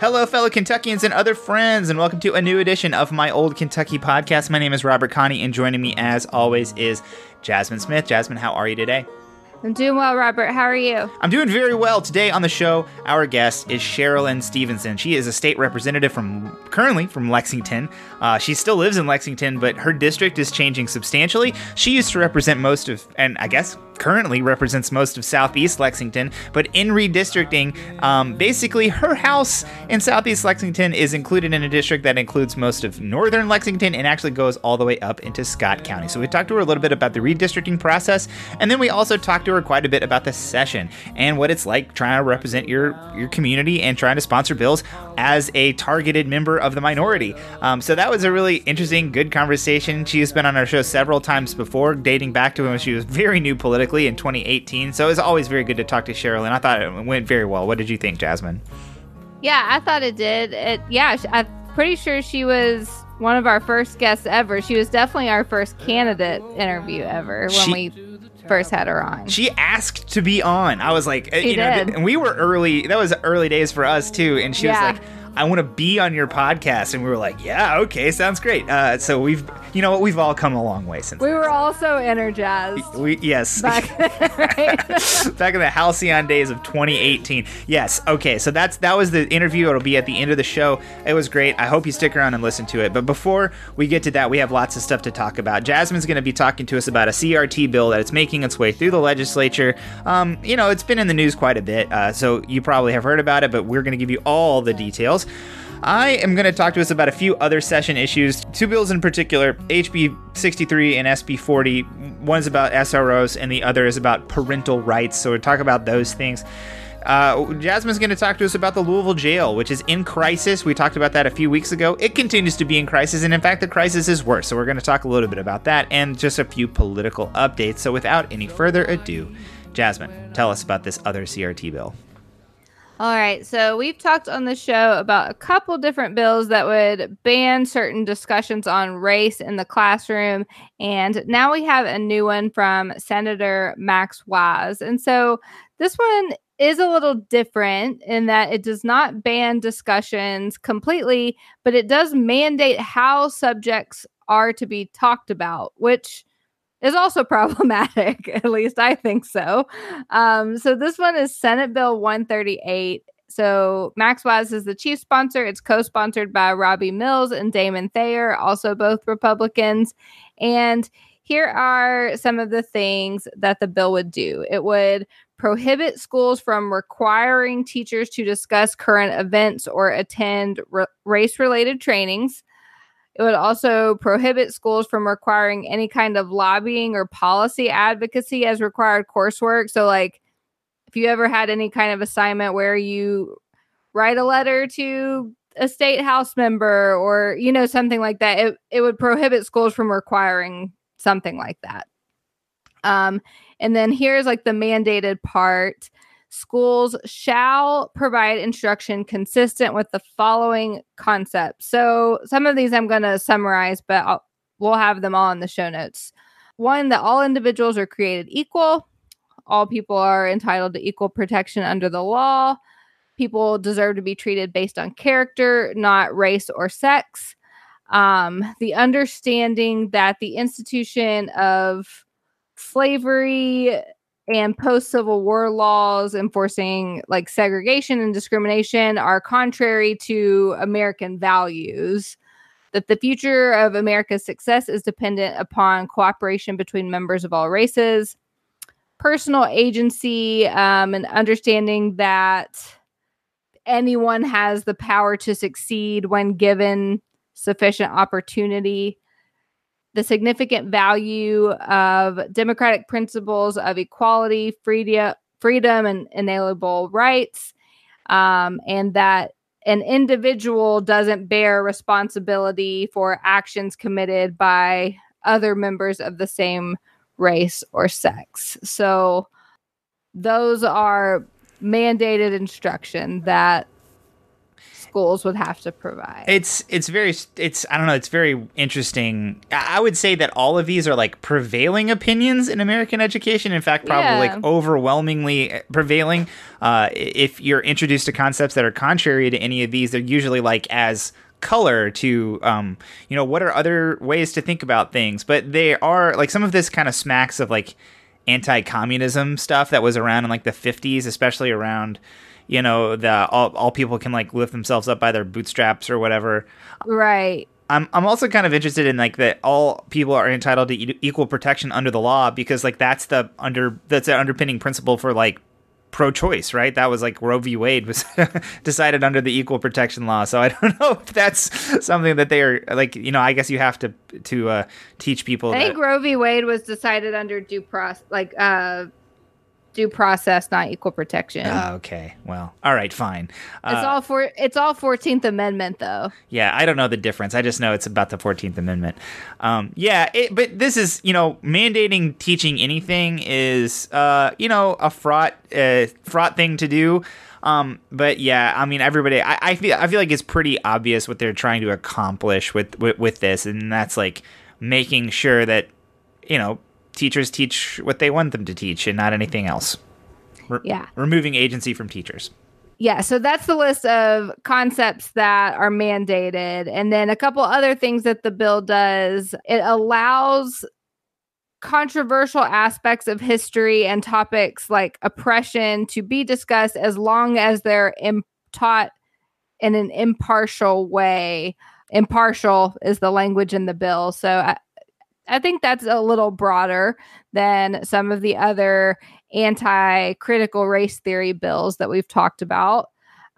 Hello, fellow Kentuckians and other friends, and welcome to a new edition of My Old Kentucky Podcast. My name is Robert Connie, and joining me, as always, is Jasmine Smith. Jasmine, how are you today? I'm doing well, Robert. How are you? I'm doing very well. Today on the show, our guest is Sherelyn Stevenson. She is a state representative currently from Lexington. She still lives in Lexington, but her district is changing substantially. She used to represent most of, and I guess currently represents most of Southeast Lexington, but in redistricting, basically her house in Southeast Lexington is included in a district that includes most of Northern Lexington and actually goes all the way up into Scott County. So we talked to her a little bit about the redistricting process, and then we also talked to her quite a bit about the session and what it's like trying to represent your community and trying to sponsor bills as a targeted member of the minority. So that was a really interesting, good conversation. She has been on our show several times before, dating back to when she was very new politically in 2018. So it was always very good to talk to Sherelyn. I thought it went very well. What did you think, Jasmine? Yeah, I thought it did. I'm pretty sure she was one of our first guests ever. She was definitely our first candidate interview ever when we first had her on. She asked to be on. I was like, and we were early. That was early days for us too. And she was like, I want to be on your podcast. And we were like, yeah, okay, sounds great. So we've, you know what, we've all come a long way since. We were all so energized. Yes. Back in the halcyon days of 2018. Yes. Okay. So that was the interview. It'll be at the end of the show. It was great. I hope you stick around and listen to it. But before we get to that, we have lots of stuff to talk about. Jasmine's going to be talking to us about a CRT bill that it's making its way through the legislature. It's been in the news quite a bit. So you probably have heard about it, but we're going to give you all the details. I am going to talk to us about a few other session issues, two bills in particular, HB 63 and SB 40. One's about SROs and the other is about parental rights. So we'll talk about those things. Jasmine's going to talk to us about the Louisville jail, which is in crisis. We talked about that a few weeks ago. It continues to be in crisis, and in fact, the crisis is worse. So we're going to talk a little bit about that and just a few political updates. So without any further ado, Jasmine, tell us about this other CRT bill. All right, so we've talked on the show about a couple different bills that would ban certain discussions on race in the classroom, and now we have a new one from Senator Max Wise. And so this one is a little different in that it does not ban discussions completely, but it does mandate how subjects are to be talked about, which is also problematic, at least I think so. So this one is Senate Bill 138. So Max Wise is the chief sponsor. It's co-sponsored by Robbie Mills and Damon Thayer, also both Republicans. And here are some of the things that the bill would do. It would prohibit schools from requiring teachers to discuss current events or attend race-related trainings. It would also prohibit schools from requiring any kind of lobbying or policy advocacy as required coursework. So, like, if you ever had any kind of assignment where you write a letter to a state house member or, you know, something like that, it would prohibit schools from requiring something like that. And then here's, like, the mandated part. Schools shall provide instruction consistent with the following concepts. So some of these I'm going to summarize, but we'll have them all in the show notes. One, that all individuals are created equal. All people are entitled to equal protection under the law. People deserve to be treated based on character, not race or sex. The understanding that the institution of slavery and post-Civil War laws enforcing, like, segregation and discrimination are contrary to American values, that the future of America's success is dependent upon cooperation between members of all races, personal agency, and understanding that anyone has the power to succeed when given sufficient opportunity, the significant value of democratic principles of equality, freedom, and inalienable rights, and that an individual doesn't bear responsibility for actions committed by other members of the same race or sex. So those are mandated instruction that schools would have to provide. It's I don't know, it's very interesting. I would say that all of these are like prevailing opinions in American education. In fact, probably like overwhelmingly prevailing. If you're introduced to concepts that are contrary to any of these, they're usually like as color to, you know, what are other ways to think about things? But they are like, some of this kind of smacks of like anti-communism stuff that was around in like the 50s, especially around, you know, the all people can like lift themselves up by their bootstraps or whatever. Right. I'm also kind of interested in like that all people are entitled to equal protection under the law, because like that's the underpinning principle for like pro-choice, right? That was like Roe v. Wade was decided under the equal protection law. So I don't know if that's something that they are like, you know, I guess you have to teach people. I think Roe v. Wade was decided under due process, not equal protection. Okay. Well, all right, fine. It's all 14th Amendment though. Yeah. I don't know the difference. I just know it's about the 14th Amendment. But this is, you know, mandating teaching anything is, you know, a fraught thing to do. But yeah, I mean, everybody, I feel like it's pretty obvious what they're trying to accomplish with this. And that's like making sure that, you know, teachers teach what they want them to teach and not anything else. Removing agency from teachers. Yeah. So that's the list of concepts that are mandated. And then a couple other things that the bill does. It allows controversial aspects of history and topics like oppression to be discussed as long as they're taught in an impartial way. Impartial is the language in the bill. So I think that's a little broader than some of the other anti-critical race theory bills that we've talked about.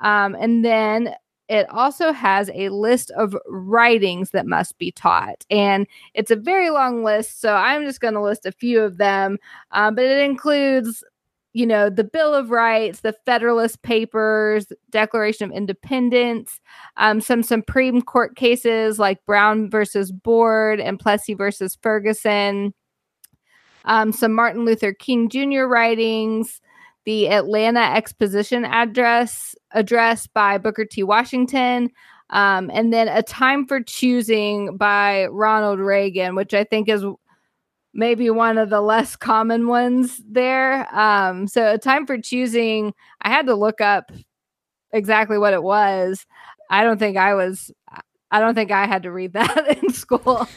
And then it also has a list of writings that must be taught. And it's a very long list, so I'm just going to list a few of them. But it includes, you know, the Bill of Rights, the Federalist Papers, Declaration of Independence, some Supreme Court cases like Brown versus Board and Plessy versus Ferguson, some Martin Luther King Jr. writings, the Atlanta Exposition address by Booker T. Washington, and then A Time for Choosing by Ronald Reagan, which I think is maybe one of the less common ones there. So A Time for Choosing, I had to look up exactly what it was. I don't think I had to read that in school.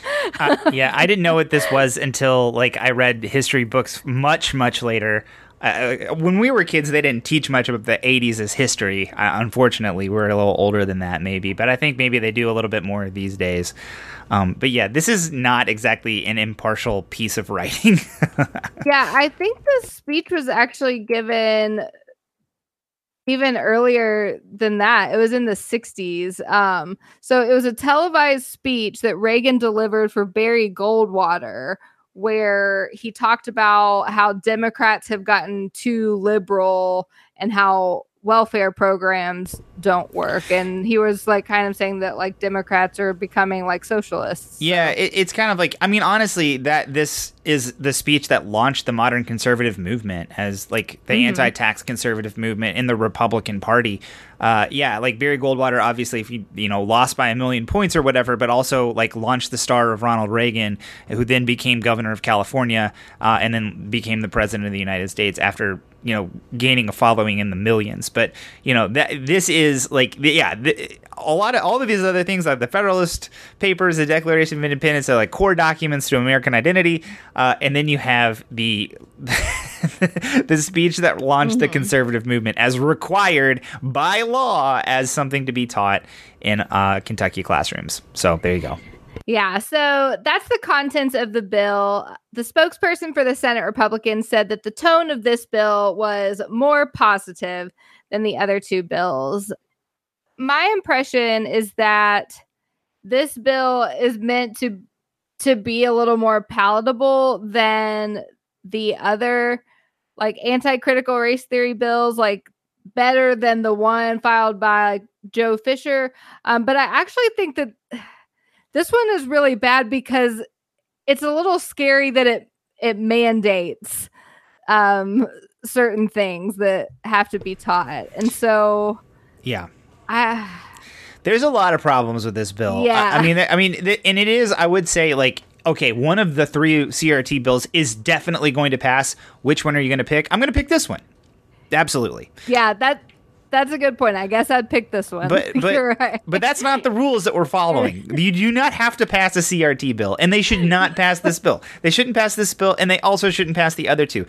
Yeah, I didn't know what this was until like I read history books much, much later. When we were kids, they didn't teach much about the 80s as history. Unfortunately, we're a little older than that maybe, but I think maybe they do a little bit more these days. But yeah, this is not exactly an impartial piece of writing. Yeah, I think the speech was actually given even earlier than that. It was in the 60s. So it was a televised speech that Reagan delivered for Barry Goldwater, where he talked about how Democrats have gotten too liberal and how welfare programs don't work, and he was like kind of saying that like Democrats are becoming like socialists. So. Yeah, it's kind of like, I mean, honestly, that this is the speech that launched the modern conservative movement as like the anti-tax conservative movement in the Republican Party. Yeah, like Barry Goldwater, obviously, if you know, lost by 1,000,000 points or whatever, but also like launched the star of Ronald Reagan, who then became governor of California and then became the president of the United States after, you know, gaining a following in the millions. But, you know, this is like, all of these other things, like the Federalist Papers, the Declaration of Independence, are like core documents to American identity. And then you have the speech that launched the conservative movement as required by law as something to be taught in Kentucky classrooms. So there you go. Yeah, so that's the contents of the bill. The spokesperson for the Senate Republicans said that the tone of this bill was more positive than the other two bills. My impression is that this bill is meant to be a little more palatable than the other like anti-critical race theory bills, like better than the one filed by like, Joe Fisher. But I actually think that this one is really bad because it's a little scary that it mandates certain things that have to be taught. And so, yeah, There's a lot of problems with this bill. Yeah. I mean, and it is, I would say, like, okay, one of the three CRT bills is definitely going to pass. Which one are you going to pick? I'm going to pick this one. Absolutely. Yeah, that's a good point. I guess I'd pick this one. But you're right. But that's not the rules that we're following. You do not have to pass a CRT bill, and they should not pass this bill. They shouldn't pass this bill, and they also shouldn't pass the other two.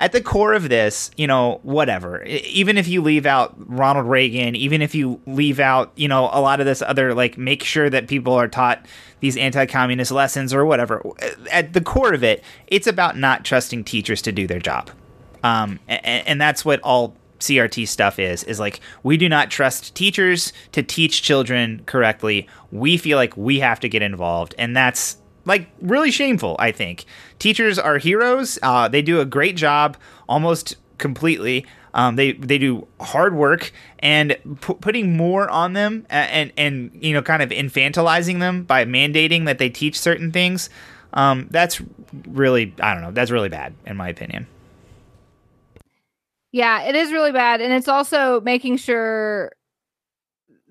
At the core of this, you know, whatever. Even if you leave out Ronald Reagan, even if you leave out, you know, a lot of this other, like, make sure that people are taught these anti-communist lessons or whatever. At the core of it, it's about not trusting teachers to do their job. And that's what all CRT stuff is like, we do not trust teachers to teach children correctly. We feel like we have to get involved. And that's, like, really shameful, I think. Teachers are heroes. They do a great job almost completely. They do hard work, and putting more on them and, you know, kind of infantilizing them by mandating that they teach certain things. That's really, I don't know. That's really bad, in my opinion. Yeah, it is really bad. And it's also making sure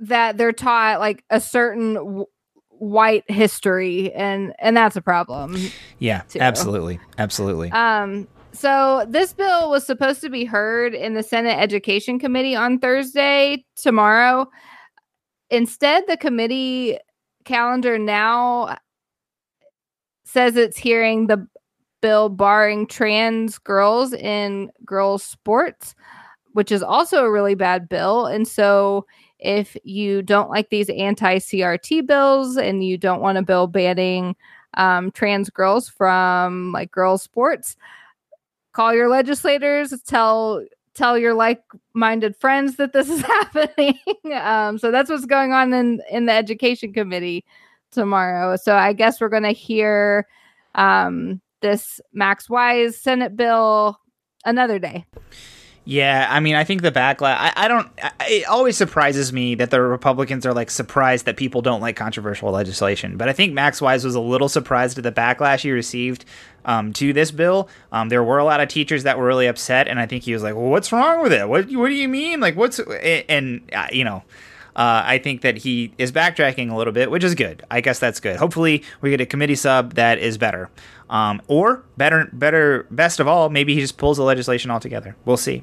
that they're taught, like, a certain white history, and that's a problem. Yeah, too. Absolutely. So this bill was supposed to be heard in the Senate Education Committee on Thursday, tomorrow. Instead, the committee calendar now says it's hearing the bill barring trans girls in girls' sports, which is also a really bad bill. And so if you don't like these anti-CRT bills and you don't want a bill banning trans girls from, like, girls' sports, call your legislators, tell your like-minded friends that this is happening. So that's what's going on in the Education Committee tomorrow. So I guess we're going to hear this Max Wise Senate bill another day. Yeah, I mean, I think the backlash, it always surprises me that the Republicans are, like, surprised that people don't like controversial legislation. But I think Max Wise was a little surprised at the backlash he received to this bill. There were a lot of teachers that were really upset, and I think he was like, well, what's wrong with it? What do you mean? Like, what's, and, you know, I think that he is backtracking a little bit, which is good. I guess that's good. Hopefully we get a committee sub that is better. Or better, best of all, maybe he just pulls the legislation altogether. We'll see.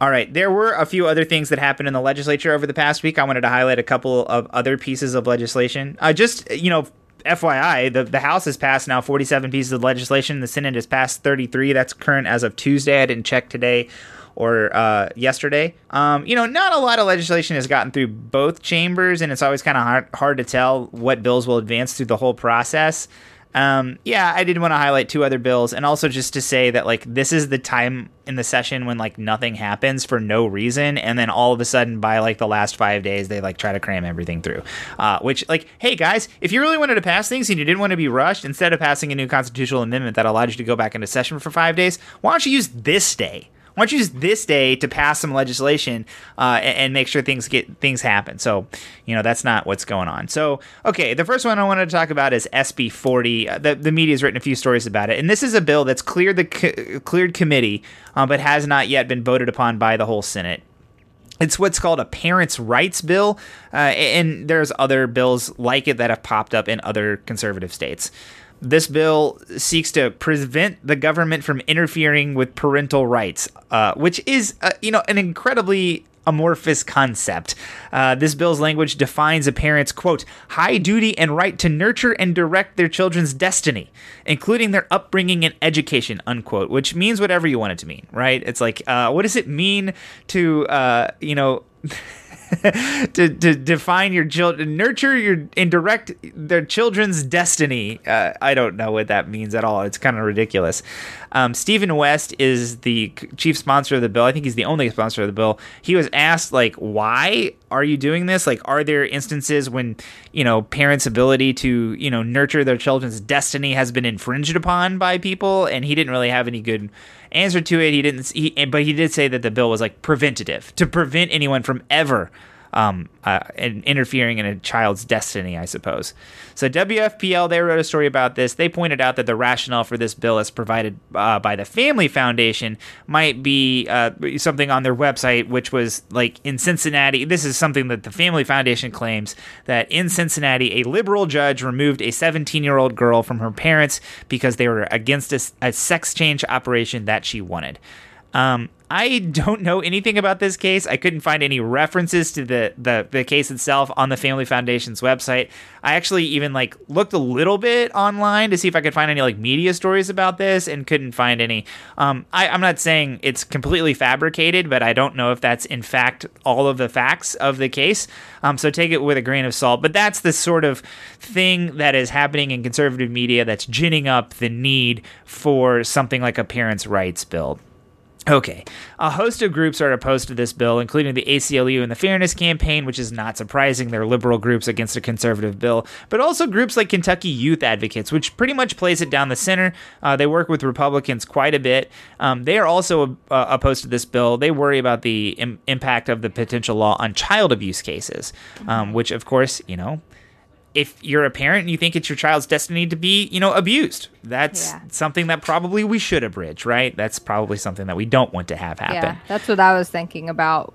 All right. There were a few other things that happened in the legislature over the past week. I wanted to highlight a couple of other pieces of legislation. Just, you know, FYI, the House has passed now 47 pieces of legislation. The Senate has passed 33. That's current as of Tuesday. I didn't check today or yesterday. You know, not a lot of legislation has gotten through both chambers, and it's always kind of hard to tell what bills will advance through the whole process. Yeah, I did want to highlight two other bills, and also just to say that, like, this is the time in the session when, like, nothing happens for no reason, and then all of a sudden by, like, the last 5 days they, like, try to cram everything through, which, like, hey guys, if you really wanted to pass things and you didn't want to be rushed, instead of passing a new constitutional amendment that allowed you to go back into session for 5 days, why don't you use this day? Why don't you use this day to pass some legislation and make sure things happen? So, you know, that's not what's going on. So, okay, the first one I wanted to talk about is SB 40. The media's written a few stories about it, and this is a bill that's cleared committee, but has not yet been voted upon by the whole Senate. It's what's called a parents' rights bill, and there's other bills like it that have popped up in other conservative states. This bill seeks to prevent the government from interfering with parental rights, which is, you know, an incredibly amorphous concept. This bill's language defines a parent's, quote, high duty and right to nurture and direct their children's destiny, including their upbringing and education, unquote, which means whatever you want it to mean, right? It's like, what does it mean to, you know... to define your children, nurture your and direct their children's destiny. I don't know what that means at all. It's kind of ridiculous. Stephen West is the chief sponsor of the bill. I think he's the only sponsor of the bill. He was asked, like, why are you doing this? Like, are there instances when, you know, parents' ability to, you know, nurture their children's destiny has been infringed upon by people? And he didn't really have any good answer to it. But he did say that the bill was, like, preventative, to prevent anyone from ever and interfering in a child's destiny, I suppose. So WFPL, they wrote a story about this. They pointed out that the rationale for this bill as provided by the Family Foundation might be something on their website, which was like in Cincinnati. This is something that the Family Foundation claims, that in Cincinnati, a liberal judge removed a 17-year-old girl from her parents because they were against a sex change operation that she wanted. I don't know anything about this case. I couldn't find any references to the case itself on the Family Foundation's website. I actually even like looked a little bit online to see if I could find any like media stories about this and couldn't find any. I'm not saying it's completely fabricated, but I don't know if that's in fact all of the facts of the case. So take it with a grain of salt. But that's the sort of thing that is happening in conservative media that's ginning up the need for something like a parents' rights bill. Okay, a host of groups are opposed to this bill, including the ACLU and the Fairness Campaign, which is not surprising. They're liberal groups against a conservative bill, but also groups like Kentucky Youth Advocates, which pretty much plays it down the center. They work with Republicans quite a bit. They are also opposed to this bill. They worry about the impact of the potential law on child abuse cases, which, of course, you know, if you're a parent and you think it's your child's destiny to be, you know, abused, that's something that probably we should abridge, right? That's probably something that we don't want to have happen. Yeah, that's what I was thinking about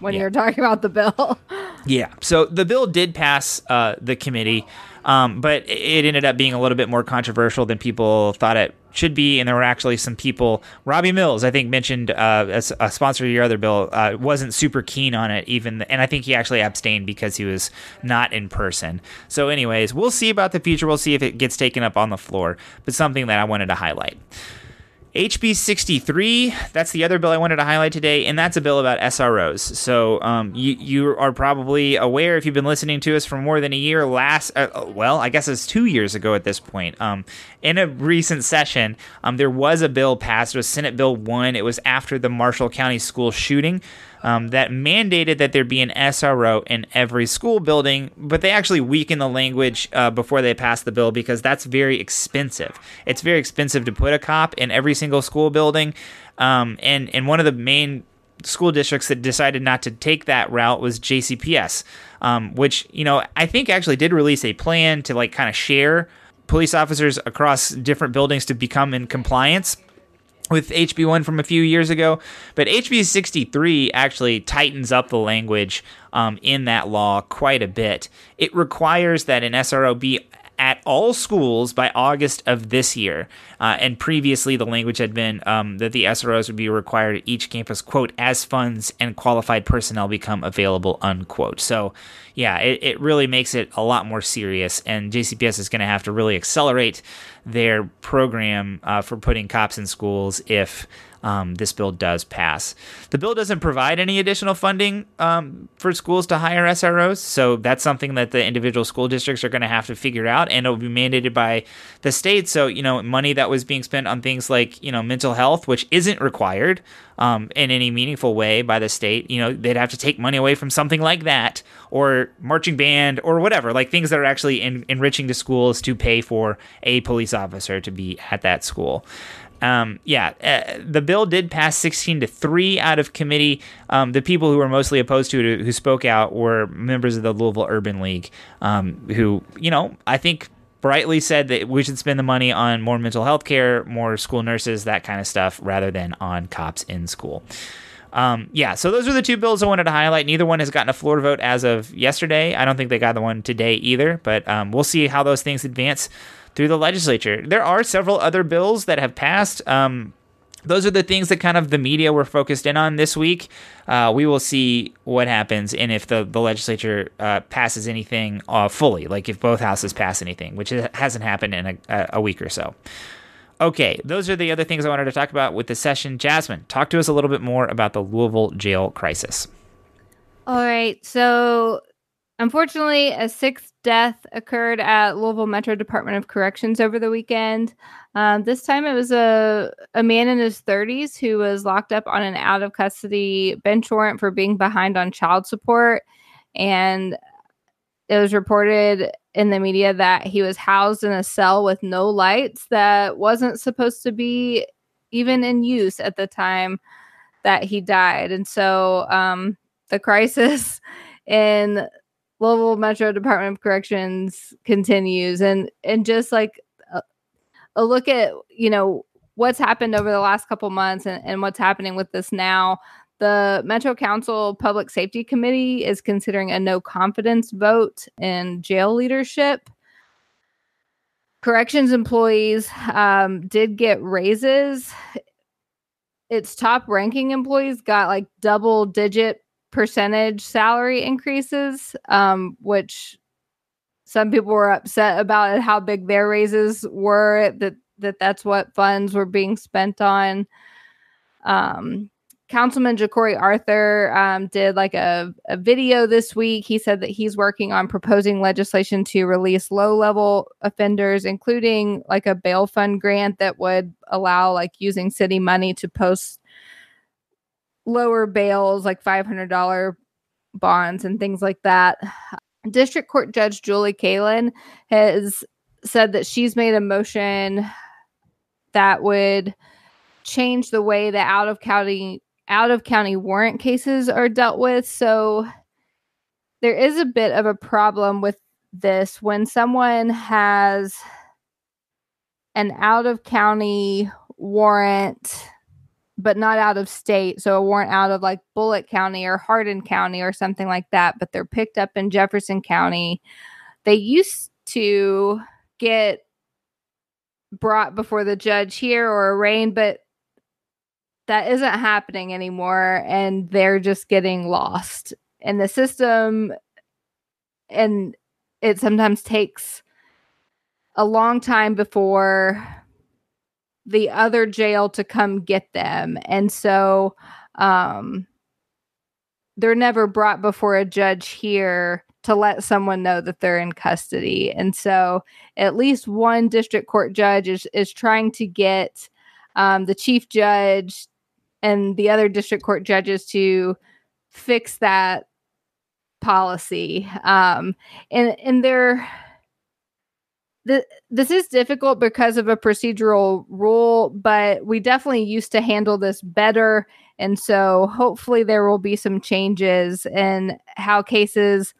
when you were talking about the bill. Yeah, so the bill did pass the committee, but it ended up being a little bit more controversial than people thought it should be, and there were actually some people. Robbie Mills, I think, mentioned as a sponsor of your other bill, wasn't super keen on it even, and I think he actually abstained because he was not in person. So anyways, we'll see about the future. We'll see if it gets taken up on the floor, but something that I wanted to highlight. HB 63, that's the other bill I wanted to highlight today, and that's a bill about SROs. So you are probably aware, if you've been listening to us for more than a year, I guess it's 2 years ago at this point, in a recent session, there was a bill passed. It was Senate Bill 1. It was after the Marshall County school shooting. That mandated that there be an SRO in every school building, but they actually weakened the language before they passed the bill because that's very expensive. It's very expensive to put a cop in every single school building, and one of the main school districts that decided not to take that route was JCPS, which, you know, I think actually did release a plan to like kind of share police officers across different buildings to become in compliance with HB1 from a few years ago, but HB 63 actually tightens up the language in that law quite a bit. It requires that an SRO be at all schools by August of this year, and previously the language had been that the SROs would be required at each campus, quote, as funds and qualified personnel become available, unquote. So yeah, it really makes it a lot more serious, and JCPS is going to have to really accelerate their program for putting cops in schools if this bill does pass. The bill doesn't provide any additional funding for schools to hire SROs, so that's something that the individual school districts are going to have to figure out, and it'll be mandated by the state. So, you know, money that was being spent on things like, you know, mental health, which isn't required in any meaningful way by the state, you know, they'd have to take money away from something like that, or marching band, or whatever, like things that are actually enriching to schools to pay for a police officer to be at that school. The bill did pass 16-3 out of committee. The people who were mostly opposed to it, who spoke out, were members of the Louisville Urban League, who, you know, I think brightly said that we should spend the money on more mental health care, more school nurses, that kind of stuff, rather than on cops in school. So those are the two bills I wanted to highlight. Neither one has gotten a floor vote as of yesterday. I don't think they got the one today either, but we'll see how those things advance through the legislature. There are several other bills that have passed. Those are the things that kind of the media were focused in on this week. We will see what happens and if the legislature passes anything fully, like if both houses pass anything, which hasn't happened in a week or so. Okay, those are the other things I wanted to talk about with the session. Jasmine, talk to us a little bit more about the Louisville jail crisis. All right, so unfortunately, a sixth death occurred at Louisville Metro Department of Corrections over the weekend. This time it was a man in his 30s who was locked up on an out-of-custody bench warrant for being behind on child support. And it was reported in the media that he was housed in a cell with no lights that wasn't supposed to be even in use at the time that he died. And so the crisis in Louisville Metro Department of Corrections continues, and just like a look at, you know, what's happened over the last couple months and what's happening with this now. The Metro Council Public Safety Committee is considering a no confidence vote in jail leadership. Corrections employees did get raises. Its top ranking employees got like double digit percentage salary increases, which some people were upset about how big their raises were, that's what funds were being spent on. Councilman Jacory Arthur did like a video this week. He said that he's working on proposing legislation to release low-level offenders, including like a bail fund grant that would allow like using city money to post lower bails, like $500 bonds and things like that. District Court Judge Julie Kalin has said that she's made a motion that would change the way that out of county warrant cases are dealt with. So there is a bit of a problem with this when someone has an out of county warrant, but not out of state. So a warrant out of like Bullitt County or Hardin County or something like that, but they're picked up in Jefferson County. They used to get brought before the judge here or arraigned, but that isn't happening anymore, and they're just getting lost in the system. And it sometimes takes a long time before the other jail to come get them. And so they're never brought before a judge here to let someone know that they're in custody. And so at least one district court judge is trying to get the chief judge and the other district court judges to fix that policy. And there, this is difficult because of a procedural rule, but we definitely used to handle this better. And so hopefully there will be some changes in how cases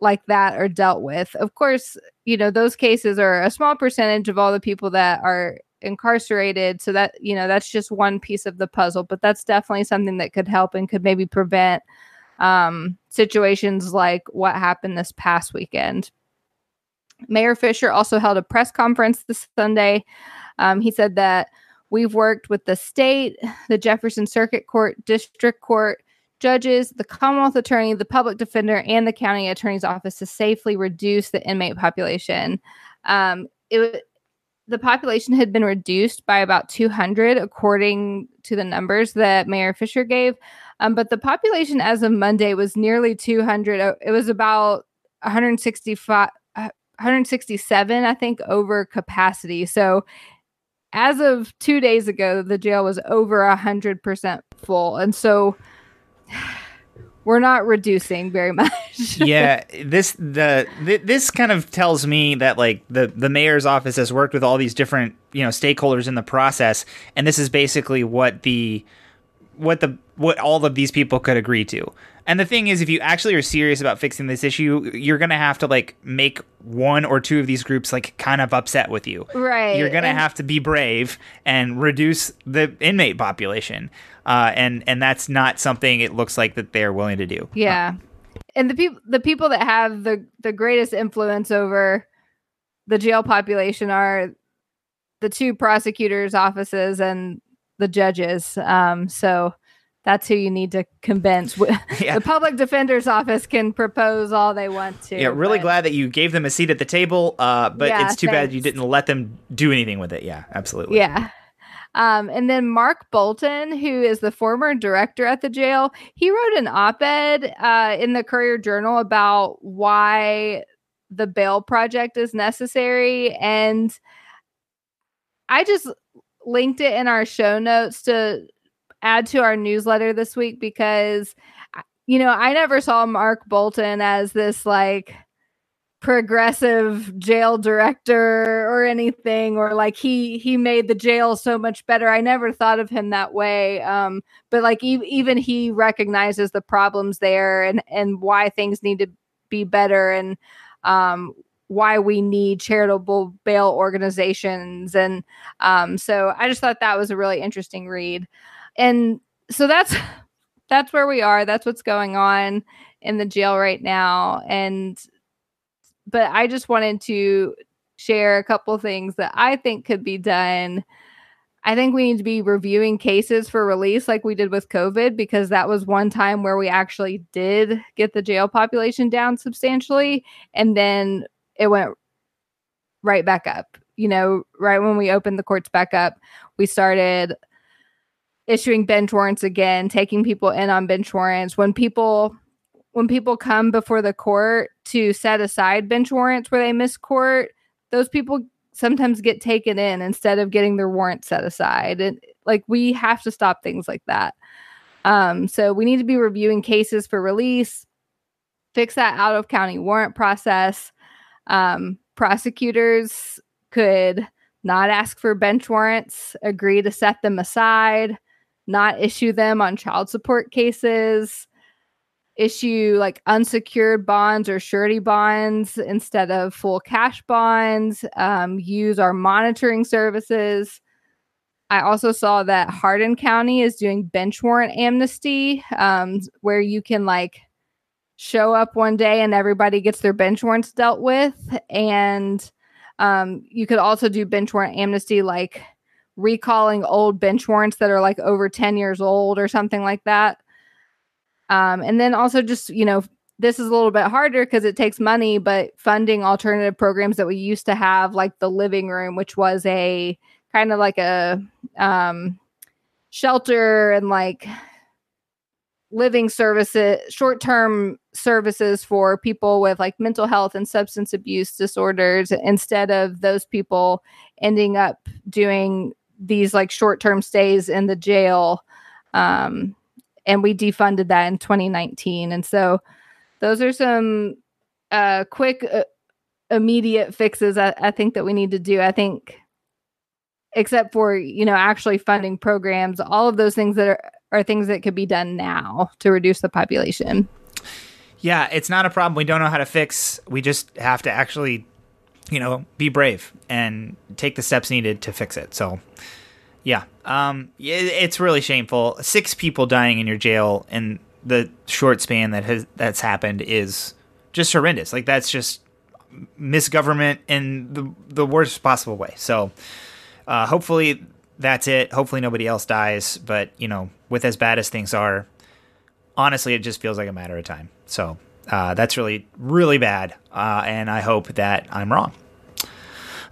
like that are dealt with. Of course, you know, those cases are a small percentage of all the people that are incarcerated. So that, you know, that's just one piece of the puzzle, but that's definitely something that could help and could maybe prevent situations like what happened this past weekend. Mayor Fisher also held a press conference this Sunday. He said that we've worked with the state, the Jefferson Circuit Court, District Court judges, the Commonwealth Attorney, the Public Defender, and the County Attorney's Office to safely reduce the inmate population. The population had been reduced by about 200, according to the numbers that Mayor Fisher gave. But the population as of Monday was nearly 200. It was about 167, I think, over capacity. So as of 2 days ago, the jail was over 100% full. And so we're not reducing very much. Yeah, this kind of tells me that like the mayor's office has worked with all these different, you know, stakeholders in the process, and this is basically what all of these people could agree to. And the thing is, if you actually are serious about fixing this issue, you're going to have to like make one or two of these groups like kind of upset with you. Right. You're going to have to be brave and reduce the inmate population. And that's not something it looks like that they're willing to do. Yeah. And the people that have the greatest influence over the jail population are the two prosecutors' offices and the judges. So that's who you need to convince. Yeah. The public defender's office can propose all they want to. Yeah, really glad that you gave them a seat at the table, but yeah, it's too bad you didn't let them do anything with it. Yeah, absolutely. Yeah. And then Mark Bolton, who is the former director at the jail, he wrote an op-ed in the Courier-Journal about why the bail project is necessary. And I just linked it in our show notes to add to our newsletter this week because, you know, I never saw Mark Bolton as this like progressive jail director or anything, or like he made the jail so much better. I never thought of him that way. But like even he recognizes the problems there and why things need to be better, and why we need charitable bail organizations. And so I just thought that was a really interesting read. And so that's where we are. That's what's going on in the jail right now. But I just wanted to share a couple things that I think could be done. I think we need to be reviewing cases for release like we did with COVID, because that was one time where we actually did get the jail population down substantially. And then it went right back up. You know, right when we opened the courts back up, we started issuing bench warrants again, taking people in on bench warrants. When people come before the court to set aside bench warrants where they miss court, those people sometimes get taken in instead of getting their warrant set aside. And like, we have to stop things like that. So we need to be reviewing cases for release, fix that out of county warrant process. Prosecutors could not ask for bench warrants, agree to set them aside, not issue them on child support cases, issue like unsecured bonds or surety bonds instead of full cash bonds, use our monitoring services. I also saw that Hardin County is doing bench warrant amnesty, where you can like show up one day and everybody gets their bench warrants dealt with. And you could also do bench warrant amnesty, like recalling old bench warrants that are like over 10 years old or something like that. And then also just, you know, this is a little bit harder because it takes money, but funding alternative programs that we used to have, like the Living Room, which was a kind of like a shelter and like living services, short-term services for people with like mental health and substance abuse disorders, instead of those people ending up doing these like short-term stays in the jail. And we defunded that in 2019. And so those are some quick, immediate fixes I think that we need to do. I think, except for, you know, actually funding programs, all of those things that are things that could be done now to reduce the population. Yeah, it's not a problem we don't know how to fix. We just have to actually, you know, be brave and take the steps needed to fix it. So yeah, it's really shameful. 6 people dying in your jail in the short span that's happened is just horrendous. Like, that's just misgovernment in the worst possible way. So hopefully that's it. Hopefully nobody else dies. But, you know, with as bad as things are, honestly, it just feels like a matter of time. So that's really, really bad. And I hope that I'm wrong.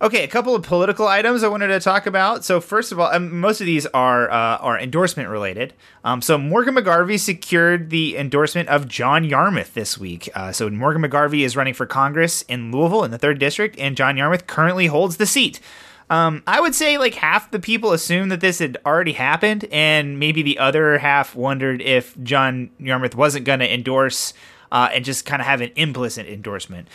Okay, a couple of political items I wanted to talk about. So first of all, most of these are endorsement related. So Morgan McGarvey secured the endorsement of John Yarmuth this week. So Morgan McGarvey is running for Congress in Louisville in the 3rd District, and John Yarmuth currently holds the seat. I would say like half the people assumed that this had already happened, and maybe the other half wondered if John Yarmuth wasn't going to endorse and just kind of have an implicit endorsement.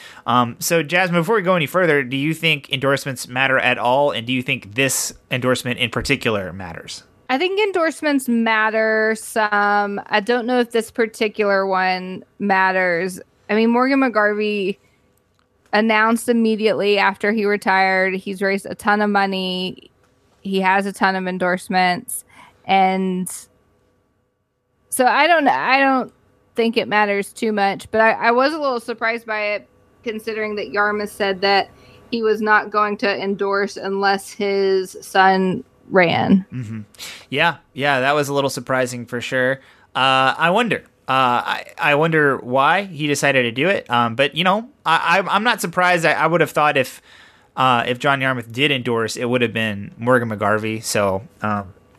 So, Jasmine, before we go any further, do you think endorsements matter at all? And do you think this endorsement in particular matters? I think endorsements matter some. I don't know if this particular one matters. I mean, Morgan McGarvey announced immediately after he retired, he's raised a ton of money. He has a ton of endorsements. And so I don't think it matters too much, but I was a little surprised by it, considering that Yarmuth said that he was not going to endorse unless his son ran. Mm-hmm. Yeah, that was a little surprising for sure. I wonder why he decided to do it. But you know, I'm not surprised. I would have thought if John Yarmuth did endorse, it would have been Morgan McGarvey. So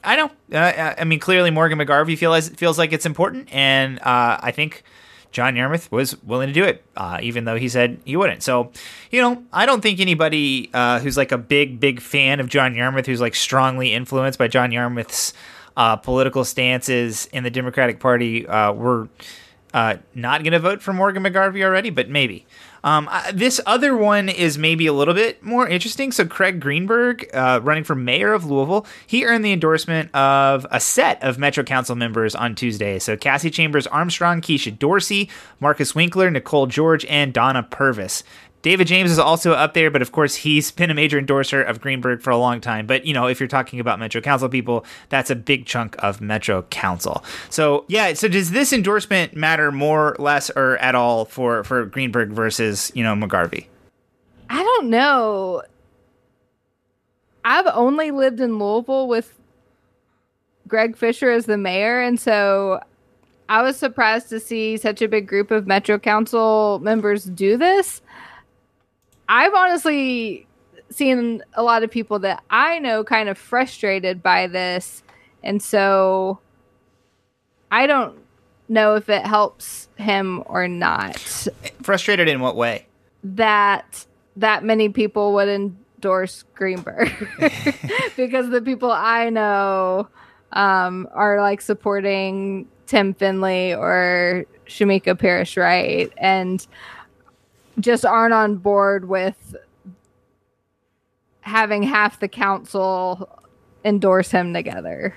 I know. I mean, clearly Morgan McGarvey feels like it's important, and I think John Yarmuth was willing to do it, even though he said he wouldn't. So, you know, I don't think anybody who's like a big fan of John Yarmuth, who's like strongly influenced by John Yarmuth's political stances in the Democratic Party, were not going to vote for Morgan McGarvey already, but maybe. This other one is maybe a little bit more interesting. So Craig Greenberg, running for mayor of Louisville, he earned the endorsement of a set of Metro Council members on Tuesday. So Cassie Chambers Armstrong, Keisha Dorsey, Marcus Winkler, Nicole George, and Donna Purvis. David James is also up there, but of course he's been a major endorser of Greenberg for a long time. But, you know, if you're talking about Metro Council people, that's a big chunk of Metro Council. So, yeah, so does this endorsement matter more, less, or at all for Greenberg versus, you know, McGarvey? I don't know. I've only lived in Louisville with Greg Fischer as the mayor, and so I was surprised to see such a big group of Metro Council members do this. I've honestly seen a lot of people that I know kind of frustrated by this. And so I don't know if it helps him or not. Frustrated in what way? That many people would endorse Greenberg because the people I know are like supporting Tim Finley or Shameka Parrish, right? And just aren't on board with having half the council endorse him together.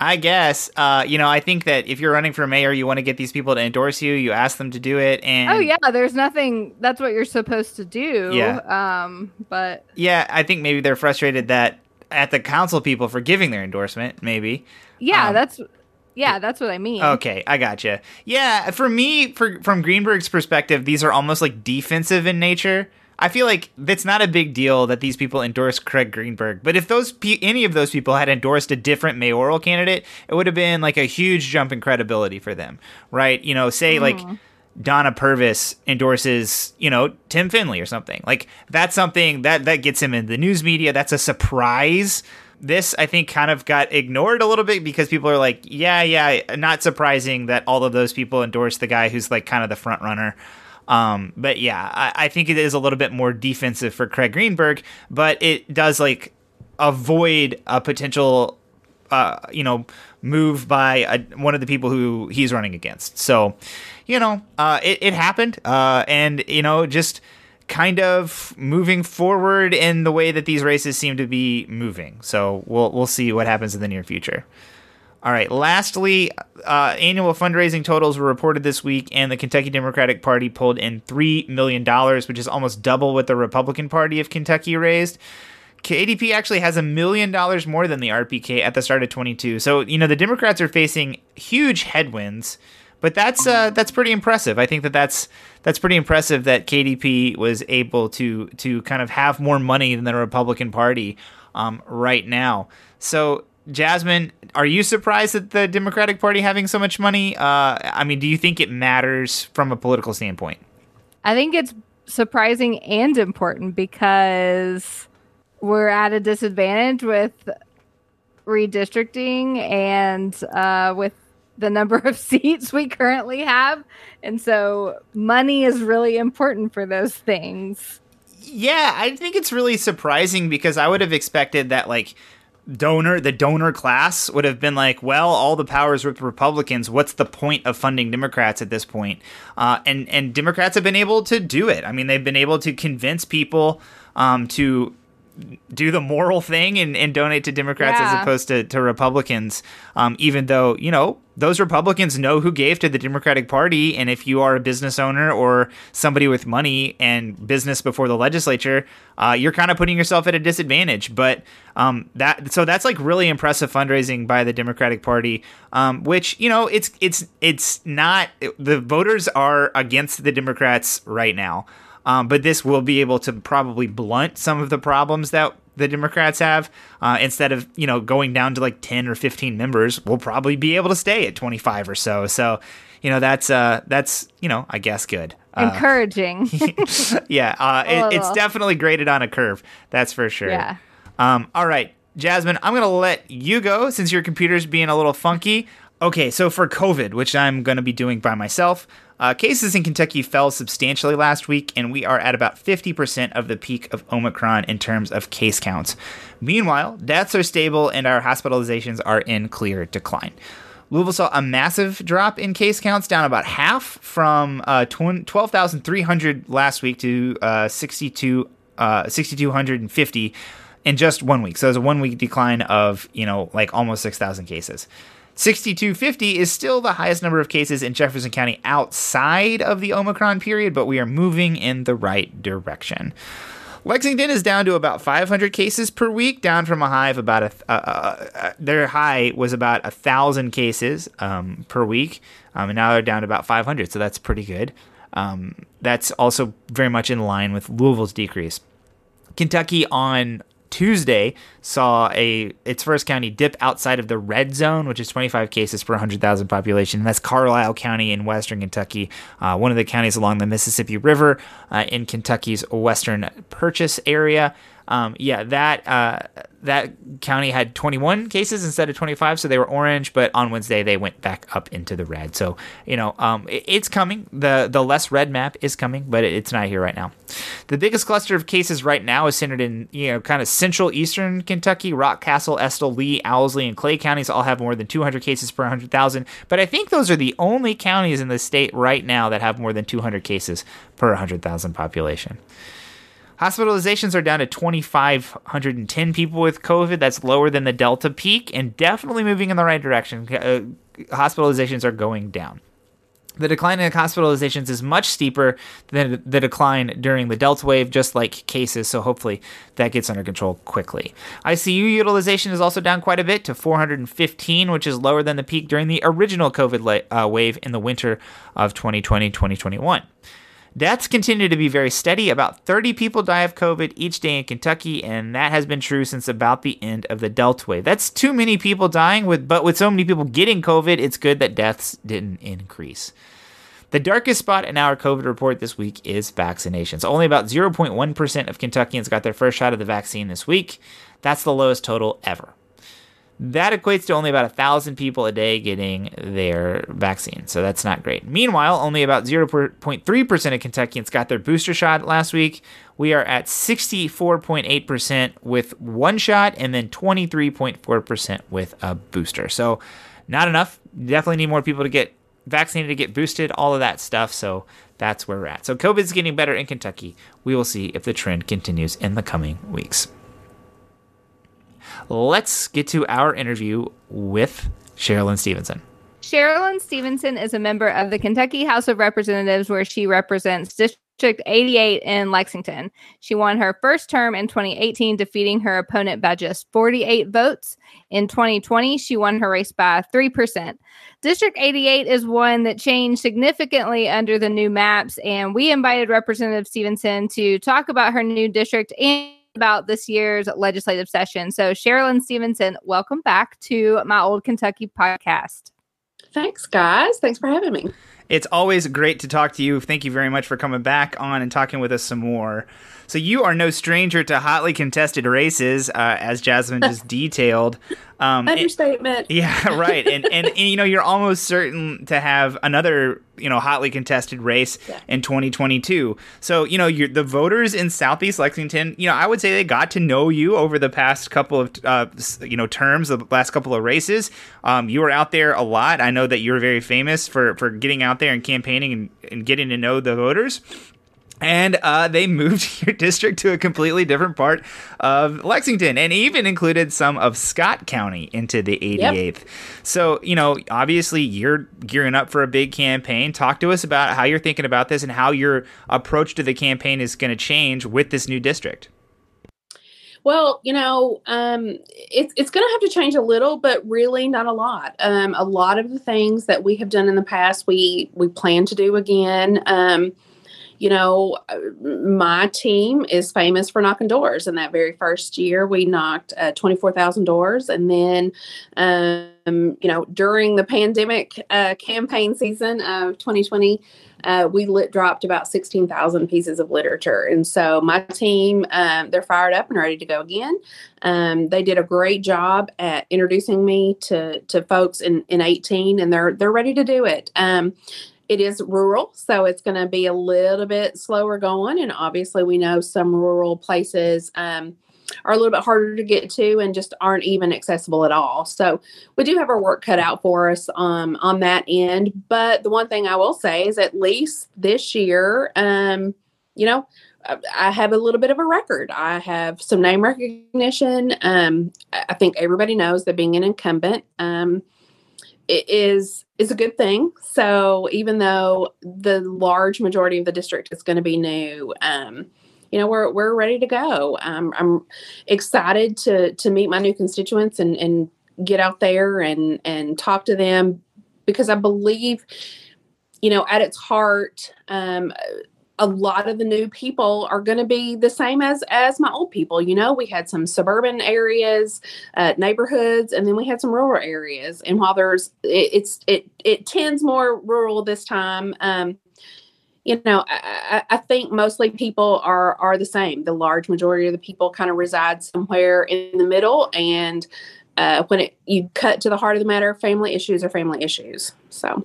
I guess, you know, I think that if you're running for mayor, you want to get these people to endorse you. You ask them to do it. And oh, yeah, there's nothing. That's what you're supposed to do. Yeah. But yeah, I think maybe they're frustrated that at the council people for giving their endorsement, maybe. Yeah, that's what I mean. Okay, I gotcha. Yeah, for me, from Greenberg's perspective, these are almost like defensive in nature. I feel like it's not a big deal that these people endorse Craig Greenberg, but if any of those people had endorsed a different mayoral candidate, it would have been like a huge jump in credibility for them, right? You know, say like Donna Purvis endorses, you know, Tim Finley or something. Like that's something that gets him in the news media. That's a surprise. This, I think, kind of got ignored a little bit because people are like, yeah, not surprising that all of those people endorse the guy who's like kind of the front runner. But yeah, I think it is a little bit more defensive for Craig Greenberg, but it does like avoid a potential, you know, move by one of the people who he's running against. So, you know, it happened. And, you know, just kind of moving forward in the way that these races seem to be moving. So we'll see what happens in the near future. All right. Lastly, annual fundraising totals were reported this week, and the Kentucky Democratic Party pulled in $3 million, which is almost double what the Republican Party of Kentucky raised. KDP actually has $1 million more than the RPK at the start of 22. So, you know, the Democrats are facing huge headwinds. But that's pretty impressive. I think that's pretty impressive that KDP was able to kind of have more money than the Republican Party right now. So, Jasmine, are you surprised at the Democratic Party having so much money? I mean, do you think it matters from a political standpoint? I think it's surprising and important because we're at a disadvantage with redistricting and with the number of seats we currently have. And so money is really important for those things. Yeah, I think it's really surprising because I would have expected that like the donor class would have been like, well, all the powers with Republicans. What's the point of funding Democrats at this point? And Democrats have been able to do it. I mean, they've been able to convince people to do the moral thing and donate to Democrats as opposed to Republicans, even though, you know, those Republicans know who gave to the Democratic Party. And if you are a business owner or somebody with money and business before the legislature, you're kind of putting yourself at a disadvantage. But so that's like really impressive fundraising by the Democratic Party, which, you know, it's not the voters are against the Democrats right now. But this will be able to probably blunt some of the problems that the Democrats have. Instead of, you know, going down to like 10 or 15 members, we'll probably be able to stay at 25 or so. So, you know, that's you know, I guess good. Encouraging. Yeah. It's definitely graded on a curve. That's for sure. Yeah. All right, Jasmine, I'm going to let you go since your computer's being a little funky. Okay, so for COVID, which I'm going to be doing by myself, cases in Kentucky fell substantially last week, and we are at about 50% of the peak of Omicron in terms of case counts. Meanwhile, deaths are stable, and our hospitalizations are in clear decline. Louisville saw a massive drop in case counts, down about half from 12,300 last week to 6,250 in just 1 week. So it was a 1 week decline of, like almost 6,000 cases. 6,250 is still the highest number of cases in Jefferson County outside of the Omicron period, but we are moving in the right direction. Lexington is down to about 500 cases per week, down from a high of about their high was about 1,000 cases per week, and now they're down to about 500, so that's pretty good. That's also very much in line with Louisville's decrease. Kentucky on Tuesday saw its first county dip outside of the red zone, which is 25 cases per 100,000 population. And that's Carlisle County in western Kentucky, one of the counties along the Mississippi River in Kentucky's western Purchase area. That county had 21 cases instead of 25, so they were orange. But on Wednesday, they went back up into the red. So it's coming. The less red map is coming, but it's not here right now. The biggest cluster of cases right now is centered in kind of central eastern Kentucky. Rock Castle, Estill, Lee, Owsley, and Clay counties all have more than 200 cases per 100,000. But I think those are the only counties in the state right now that have more than 200 cases per 100,000 population. Hospitalizations are down to 2,510 people with COVID. That's lower than the Delta peak and definitely moving in the right direction. Hospitalizations are going down. The decline in hospitalizations is much steeper than the decline during the Delta wave, just like cases, so hopefully that gets under control quickly. ICU utilization is also down quite a bit to 415, which is lower than the peak during the original COVID wave in the winter of 2020-2021. Deaths continue to be very steady. About 30 people die of COVID each day in Kentucky, and that has been true since about the end of the Delta wave. That's too many people dying, but with so many people getting COVID, it's good that deaths didn't increase. The darkest spot in our COVID report this week is vaccinations. Only about 0.1% of Kentuckians got their first shot of the vaccine this week. That's the lowest total ever. That equates to only about 1,000 people a day getting their vaccine, so that's not great. Meanwhile, only about 0.3% of Kentuckians got their booster shot last week. We are at 64.8% with one shot and then 23.4% with a booster. So not enough. Definitely need more people to get vaccinated, to get boosted, all of that stuff. So that's where we're at. So COVID's getting better in Kentucky. We will see if the trend continues in the coming weeks. Let's get to our interview with Sherelyn Stevenson. Sherelyn Stevenson is a member of the Kentucky House of Representatives, where she represents District 88 in Lexington. She won her first term in 2018, defeating her opponent by just 48 votes. In 2020, she won her race by 3%. District 88 is one that changed significantly under the new maps, and we invited Representative Stevenson to talk about her new district and about this year's legislative session. So Sherelyn Stevenson, welcome back to My Old Kentucky podcast. Thanks, guys. Thanks for having me. It's always great to talk to you. Thank you very much for coming back on and talking with us some more. So you are no stranger to hotly contested races, as Jasmine just detailed. Understatement. Yeah, right. And you're almost certain to have another hotly contested race in 2022. So the voters in Southeast Lexington, I would say they got to know you over the past couple of terms, the last couple of races. You were out there a lot. I know that you're very famous for getting out there and campaigning and getting to know the voters. And they moved your district to a completely different part of Lexington, and even included some of Scott County into the 88th. Yep. So, obviously you're gearing up for a big campaign. Talk to us about how you're thinking about this and how your approach to the campaign is going to change with this new district. Well, it's going to have to change a little, but really not a lot. A lot of the things that we have done in the past, we plan to do again. My team is famous for knocking doors. In that very first year, we knocked 24,000 doors. And then, during the pandemic campaign season of 2020, we dropped about 16,000 pieces of literature. And so my team, they're fired up and ready to go again. They did a great job at introducing me to folks in 18, and they're ready to do it. It is rural, so it's going to be a little bit slower going. And obviously we know some rural places are a little bit harder to get to and just aren't even accessible at all. So we do have our work cut out for us on that end. But the one thing I will say is at least this year, you know, I have a little bit of a record. I have some name recognition. I think everybody knows that being an incumbent it is a good thing. So even though the large majority of the district is going to be new, you know, we're ready to go. I'm excited to meet my new constituents and get out there and talk to them, because I believe, you know, at its heart, a lot of the new people are going to be the same as my old people. You know, we had some suburban areas, neighborhoods, and then we had some rural areas. And while it tends more rural this time, you know, I think mostly people are the same. The large majority of the people kind of reside somewhere in the middle. And when you cut to the heart of the matter, family issues are family issues. So,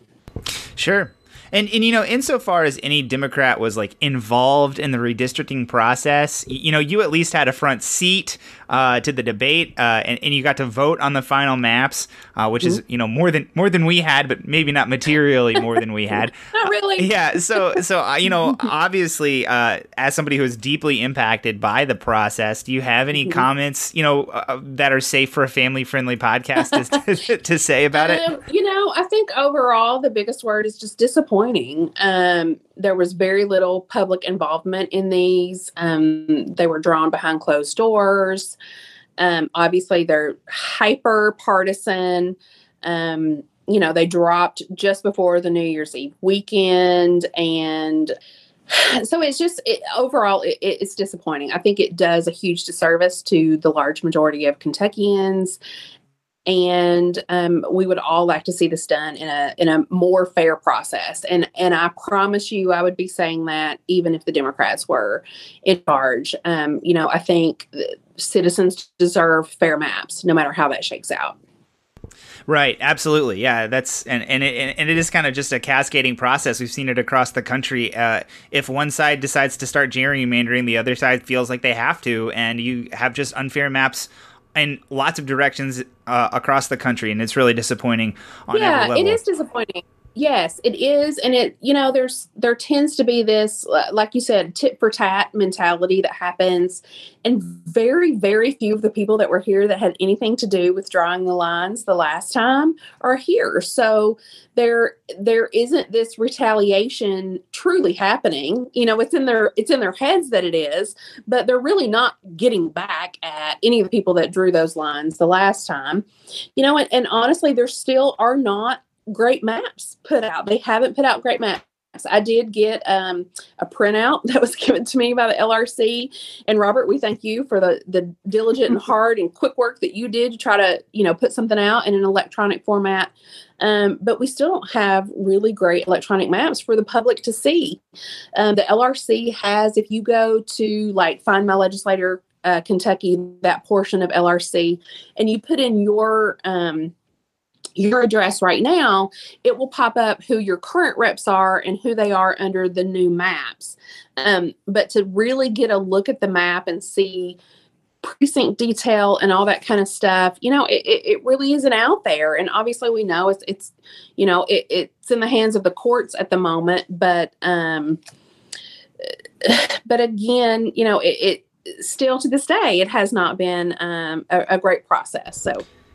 sure. And you know, insofar as any Democrat was like involved in the redistricting process, you know, you at least had a front seat to the debate, and you got to vote on the final maps, which is, you know, more than we had, but maybe not materially more than we had. Not really. Yeah. So you know, obviously, as somebody who is deeply impacted by the process, do you have any comments, you know, that are safe for a family-friendly podcast to say about it? You know, I think overall the biggest word is just disappointment. There was very little public involvement in these. They were drawn behind closed doors. Obviously, they're hyper partisan. You know, they dropped just before the New Year's Eve weekend. And so it's just overall, it's disappointing. I think it does a huge disservice to the large majority of Kentuckians. And we would all like to see this done in a more fair process. And I promise you, I would be saying that even if the Democrats were in charge. You know, I think citizens deserve fair maps, no matter how that shakes out. Right. Absolutely. Yeah. That's and it is kind of just a cascading process. We've seen it across the country. If one side decides to start gerrymandering, the other side feels like they have to. And you have just unfair maps in lots of directions across the country, and it's really disappointing on every level. Yeah, it is disappointing. Yes, it is, and it, you know, there tends to be this, like you said, tit for tat mentality that happens, and very, very few of the people that were here that had anything to do with drawing the lines the last time are here. So there isn't this retaliation truly happening. You know, it's in their heads that it is, but they're really not getting back at any of the people that drew those lines the last time. You know, and honestly, there still are not great maps put out. They haven't put out great maps. I did get a printout that was given to me by the LRC. And Robert, we thank you for the diligent and hard and quick work that you did to try to, you know, put something out in an electronic format. But we still don't have really great electronic maps for the public to see. The LRC has, if you go to like Find My Legislator Kentucky, that portion of LRC, and you put in your address right now, it will pop up who your current reps are and who they are under the new maps. But to really get a look at the map and see precinct detail and all that kind of stuff, you know, it really isn't out there. And obviously we know it's you know, it's in the hands of the courts at the moment. But again, you know, it still to this day, it has not been a great process. So.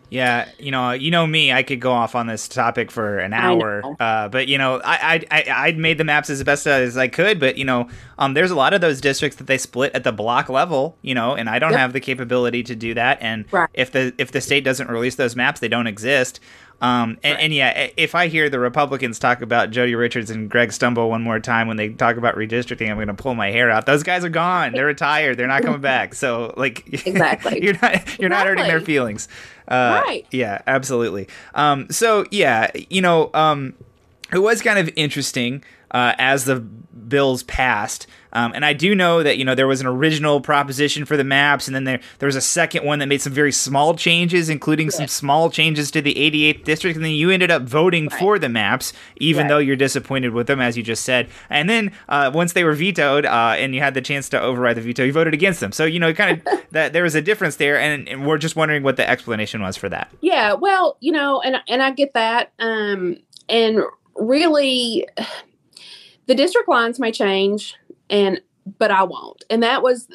Yeah, you know me, I could go off on this topic for an hour, but, you know, I made the maps as best as I could, but, you know, there's a lot of those districts that they split at the block level, you know, and I don't have the capability to do that, and if the state doesn't release those maps, they don't exist. And yeah, if I hear the Republicans talk about Jody Richards and Greg Stumble one more time when they talk about redistricting, I'm going to pull my hair out. Those guys are gone. They're retired. They're not coming back. So, like, exactly, you're not hurting their feelings. Right. Yeah, absolutely. So yeah, you know, it was kind of interesting. as the bills passed. And I do know that, you know, there was an original proposition for the maps, and then there was a second one that made some very small changes, including some small changes to the 88th district, and then you ended up voting for the maps, even though you're disappointed with them, as you just said. And then once they were vetoed and you had the chance to override the veto, you voted against them. So, you know, kind of that there was a difference there, and we're just wondering what the explanation was for that. Yeah, well, you know, and I get that. And really, the district lines may change, but I won't. And that was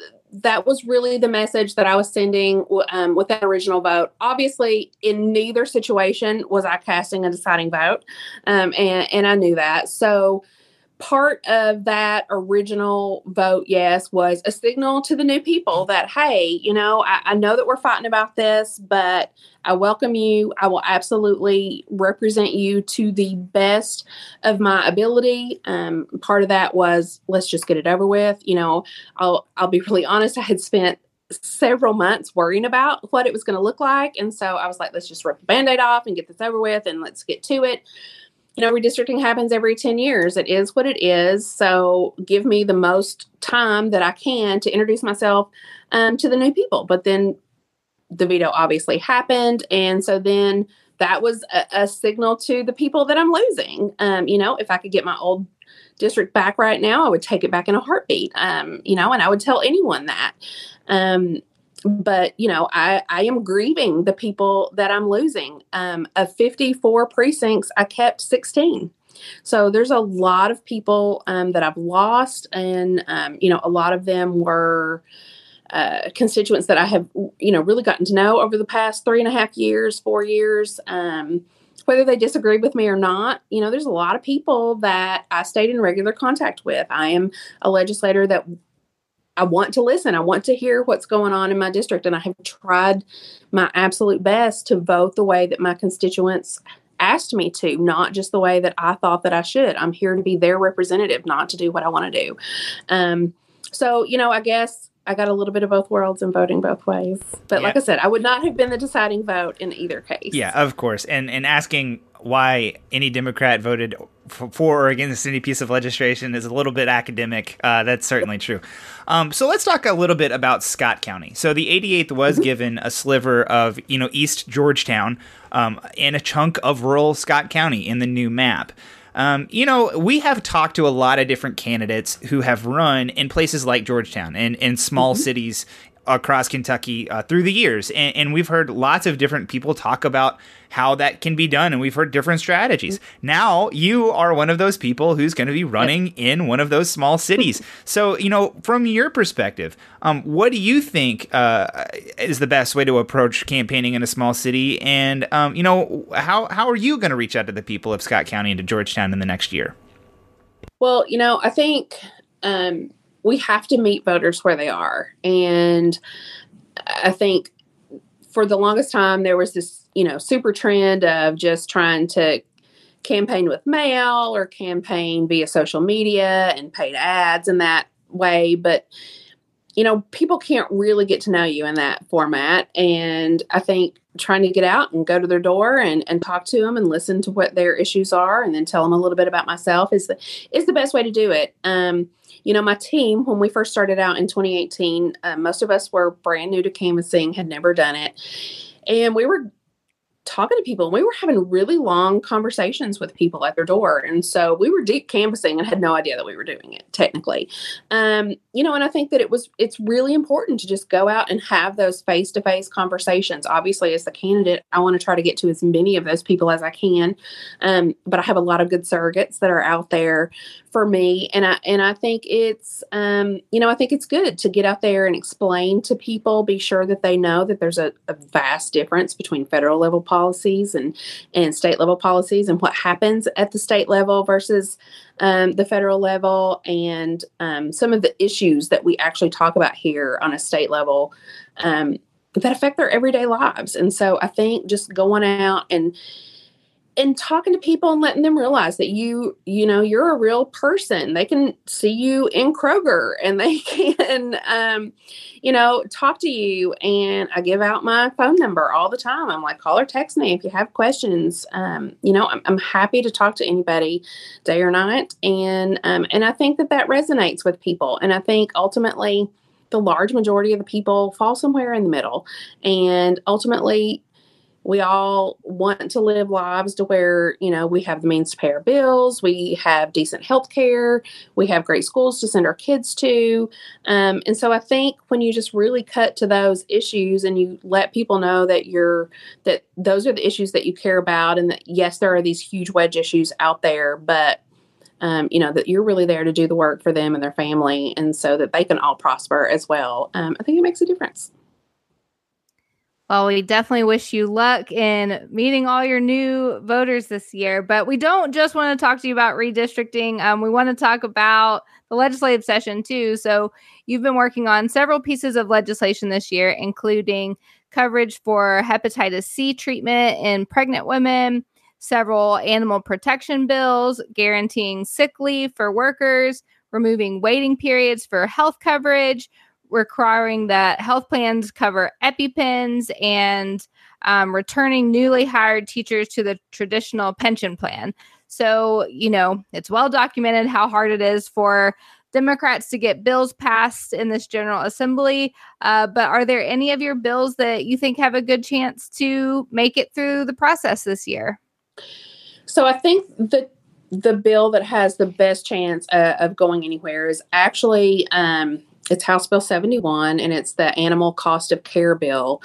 really the message that I was sending with that original vote. Obviously, in neither situation was I casting a deciding vote, and I knew that. So part of that original vote, yes, was a signal to the new people that, hey, you know, I know that we're fighting about this, but I welcome you. I will absolutely represent you to the best of my ability. Part of that was, let's just get it over with. You know, I'll be really honest. I had spent several months worrying about what it was going to look like. And so I was like, let's just rip the Band-Aid off and get this over with and let's get to it. You know, redistricting happens every 10 years. It is what it is. So give me the most time that I can to introduce myself to the new people. But then the veto obviously happened. And so then that was a signal to the people that I'm losing. You know, if I could get my old district back right now, I would take it back in a heartbeat, you know, and I would tell anyone that. But, you know, I am grieving the people that I'm losing. Of 54 precincts, I kept 16. So there's a lot of people that I've lost. And, you know, a lot of them were constituents that I have, you know, really gotten to know over the past 4 years. Whether they disagree with me or not, you know, there's a lot of people that I stayed in regular contact with. I am a legislator that I want to listen. I want to hear what's going on in my district. And I have tried my absolute best to vote the way that my constituents asked me to, not just the way that I thought that I should. I'm here to be their representative, not to do what I want to do. So, you know, I guess I got a little bit of both worlds and voting both ways. But like I said, I would not have been the deciding vote in either case. Yeah, of course. And asking why any Democrat voted for or against any piece of legislation is a little bit academic. That's certainly true. So let's talk a little bit about Scott County. So the 88th was given a sliver of, you know, East Georgetown and a chunk of rural Scott County in the new map. You know, we have talked to a lot of different candidates who have run in places like Georgetown and in small cities across Kentucky through the years. And we've heard lots of different people talk about how that can be done. And we've heard different strategies. Now you are one of those people who's going to be running in one of those small cities. So, you know, from your perspective, what do you think is the best way to approach campaigning in a small city? And, you know, how are you going to reach out to the people of Scott County and to Georgetown in the next year? Well, you know, I think, we have to meet voters where they are. And I think for the longest time, there was this, you know, super trend of just trying to campaign with mail or campaign via social media and paid ads in that way. But, you know, people can't really get to know you in that format. And I think trying to get out and go to their door and talk to them and listen to what their issues are and then tell them a little bit about myself is the best way to do it. You know, my team, when we first started out in 2018, most of us were brand new to canvassing, had never done it. And we were talking to people. And we were having really long conversations with people at their door. And so we were deep canvassing and had no idea that we were doing it technically. You know, and I think that it's really important to just go out and have those face-to-face conversations. Obviously, as the candidate, I want to try to get to as many of those people as I can. But I have a lot of good surrogates that are out there for me. And I think it's, you know, I think it's good to get out there and explain to people, be sure that they know that there's a vast difference between federal level policies and state level policies and what happens at the state level versus the federal level and some of the issues that we actually talk about here on a state level that affect their everyday lives. And so I think just going out and and talking to people and letting them realize that you're a real person. They can see you in Kroger and they can, talk to you. And I give out my phone number all the time. I'm like, call or text me if you have questions. I'm happy to talk to anybody day or night. And I think that resonates with people. And I think ultimately the large majority of the people fall somewhere in the middle, and ultimately, we all want to live lives to where, we have the means to pay our bills, we have decent health care, we have great schools to send our kids to. And so I think when you just really cut to those issues and you let people know that that those are the issues that you care about, and that, yes, there are these huge wedge issues out there, but that you're really there to do the work for them and their family, and so that they can all prosper as well. I think it makes a difference. Well, we definitely wish you luck in meeting all your new voters this year, but we don't just want to talk to you about redistricting. We want to talk about the legislative session too. So you've been working on several pieces of legislation this year, including coverage for hepatitis C treatment in pregnant women, several animal protection bills, guaranteeing sick leave for workers, removing waiting periods for health coverage, requiring that health plans cover EpiPens, and returning newly hired teachers to the traditional pension plan. So, it's well documented how hard it is for Democrats to get bills passed in this General Assembly. But are there any of your bills that you think have a good chance to make it through the process this year? So I think the bill that has the best chance of going anywhere is actually, it's House Bill 71, and it's the Animal Cost of Care bill.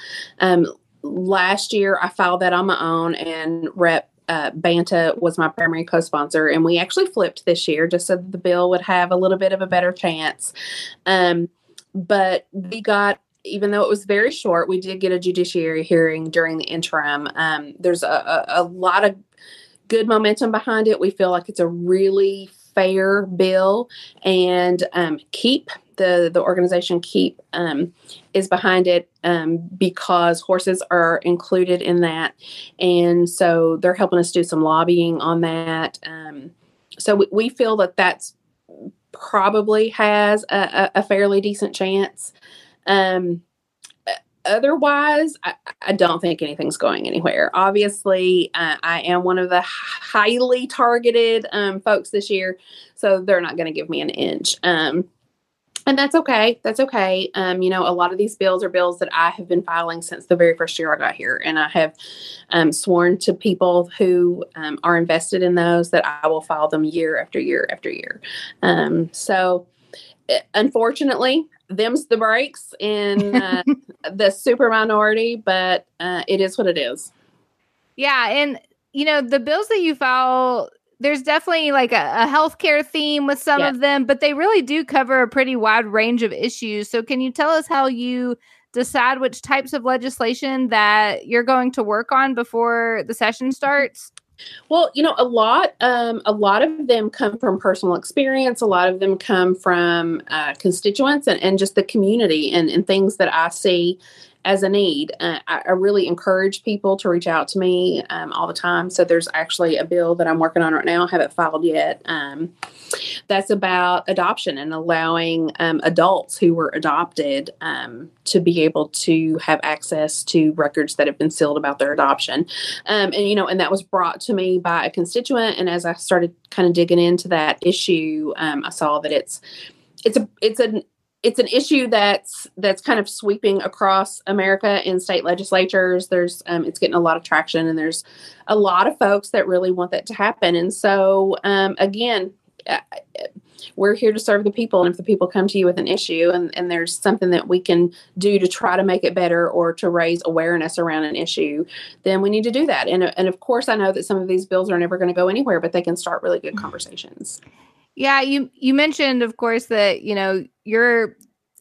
Last year, I filed that on my own, and Rep. Banta was my primary co-sponsor, and we actually flipped this year just so that the bill would have a little bit of a better chance. But we got, even though it was very short, we did get a judiciary hearing during the interim. There's a lot of good momentum behind it. We feel like it's a really fair bill, and KEEP, the organization KEEP, is behind it because horses are included in that. And so they're helping us do some lobbying on that. So we feel that that's probably has a fairly decent chance. Otherwise, I don't think anything's going anywhere. Obviously, I am one of the highly targeted folks this year, so they're not going to give me an inch. And that's okay. That's okay. A lot of these bills are bills that I have been filing since the very first year I got here. And I have sworn to people who are invested in those that I will file them year after year after year. So unfortunately, them's the breaks in the super minority, but it is what it is. Yeah. And, the bills that you file, there's definitely like a healthcare theme with some of them, but they really do cover a pretty wide range of issues. So can you tell us how you decide which types of legislation that you're going to work on before the session starts? Well, a lot of them come from personal experience. A lot of them come from constituents and just the community and things that I see as a need. I really encourage people to reach out to me all the time. So there's actually a bill that I'm working on right now. I haven't filed yet. That's about adoption and allowing adults who were adopted to be able to have access to records that have been sealed about their adoption. And that was brought to me by a constituent. And as I started kind of digging into that issue, I saw that it's an issue that's kind of sweeping across America in state legislatures. There's it's getting a lot of traction, and there's a lot of folks that really want that to happen. And so again, we're here to serve the people. And if the people come to you with an issue and there's something that we can do to try to make it better or to raise awareness around an issue, then we need to do that. And of course, I know that some of these bills are never going to go anywhere, but they can start really good conversations. Yeah, you mentioned, of course, that, you're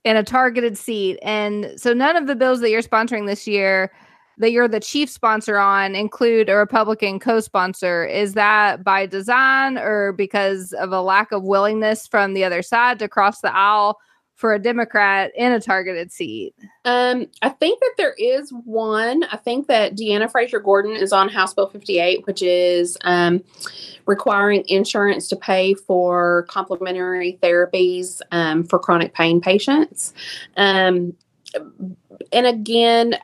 in a targeted seat. And so none of the bills that you're sponsoring this year that you're the chief sponsor on include a Republican co-sponsor. Is that by design or because of a lack of willingness from the other side to cross the aisle for a Democrat in a targeted seat? I think that there is one. I think that Deanna Fraser Gordon is on House Bill 58, which is requiring insurance to pay for complementary therapies for chronic pain patients. And again,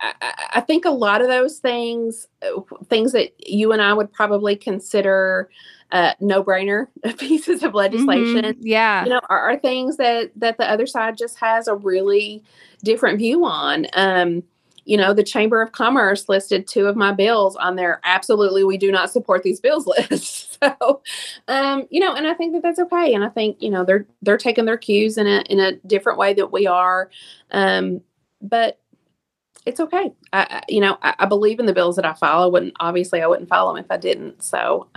I think a lot of those things that you and I would probably consider no-brainer pieces of legislation, mm-hmm. yeah, you know, are things that the other side just has a really different view on. You know, the Chamber of Commerce listed two of my bills on their absolutely we do not support these bills list. So, you know, and I think that that's okay. And I think, you know, they're taking their cues in a different way that we are. But it's okay. I believe in the bills that I file. I wouldn't file them if I didn't. So,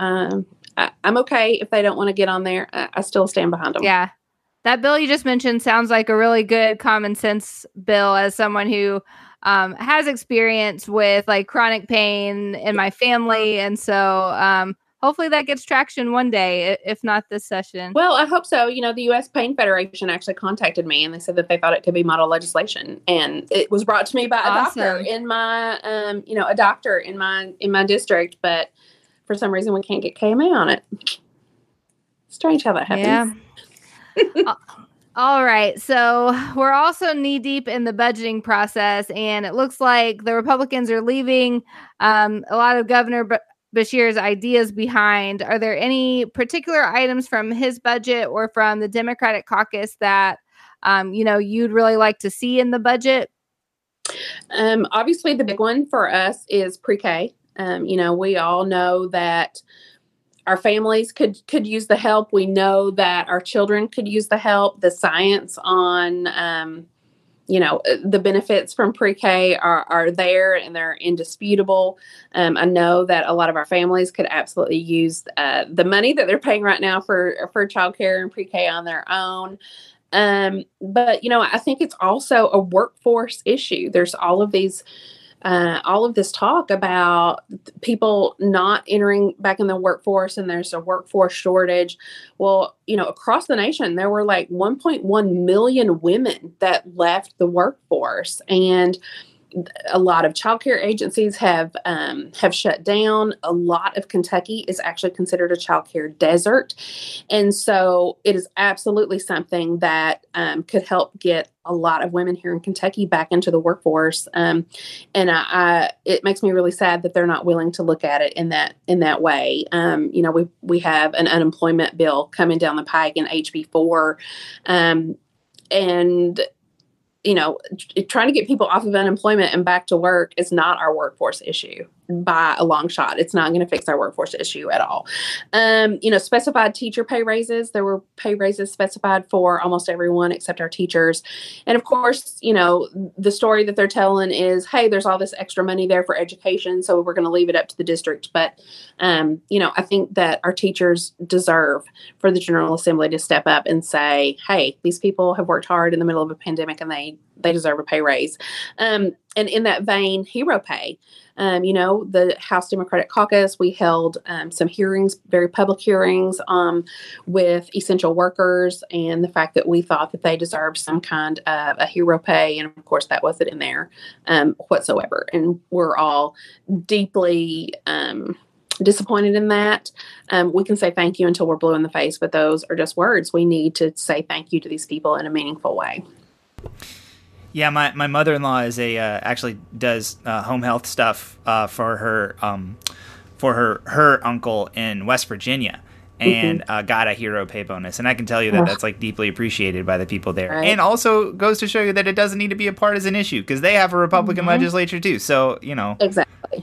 I'm okay if they don't want to get on there. I still stand behind them. Yeah. That bill you just mentioned sounds like a really good common sense bill as someone who has experience with like chronic pain in my family. And so hopefully that gets traction one day, if not this session. Well, I hope so. You know, the U.S. Pain Federation actually contacted me and they said that they thought it could be model legislation. And it was brought to me by awesome. a doctor in my district. But for some reason, we can't get KMA on it. Strange how that happens. Yeah. All right. So we're also knee deep in the budgeting process, and it looks like the Republicans are leaving a lot of Governor Beshear's ideas behind. Are there any particular items from his budget or from the Democratic caucus that, you know, you'd really like to see in the budget? Obviously, the big one for us is pre-K. You know, we all know that our families could use the help. We know that our children could use the help. The science on, you know, the benefits from pre-K are there and they're indisputable. I know that a lot of our families could absolutely use the money that they're paying right now for childcare and pre-K on their own. But, you know, I think it's also a workforce issue. There's all of this talk about people not entering back in the workforce, and there's a workforce shortage. Well, you know, across the nation, there were like 1.1 million women that left the workforce, and a lot of childcare agencies have shut down. A lot of Kentucky is actually considered a childcare desert, and so it is absolutely something that could help get a lot of women here in Kentucky back into the workforce. And it makes me really sad that they're not willing to look at it in that way. You know, we have an unemployment bill coming down the pike in HB4, and you know, trying to get people off of unemployment and back to work is not our workforce issue by a long shot. It's not going to fix our workforce issue at all. You know, specified teacher pay raises. There were pay raises specified for almost everyone except our teachers. And of course, you know, the story that they're telling is, hey, there's all this extra money there for education, so we're going to leave it up to the district. But, you know, I think that our teachers deserve for the General Assembly to step up and say, hey, these people have worked hard in the middle of a pandemic and they deserve a pay raise. And in that vein, hero pay. You know, the House Democratic Caucus, we held some hearings, very public hearings with essential workers, and the fact that we thought that they deserved some kind of a hero pay. And of course, that wasn't in there whatsoever. And we're all deeply disappointed in that. We can say thank you until we're blue in the face, but those are just words. We need to say thank you to these people in a meaningful way. Yeah, my mother-in-law is actually does home health stuff for her uncle in West Virginia, and mm-hmm. Got a hero pay bonus, and I can tell you that's like deeply appreciated by the people there, right. And also goes to show you that it doesn't need to be a partisan issue because they have a Republican mm-hmm. legislature too. So you know, exactly,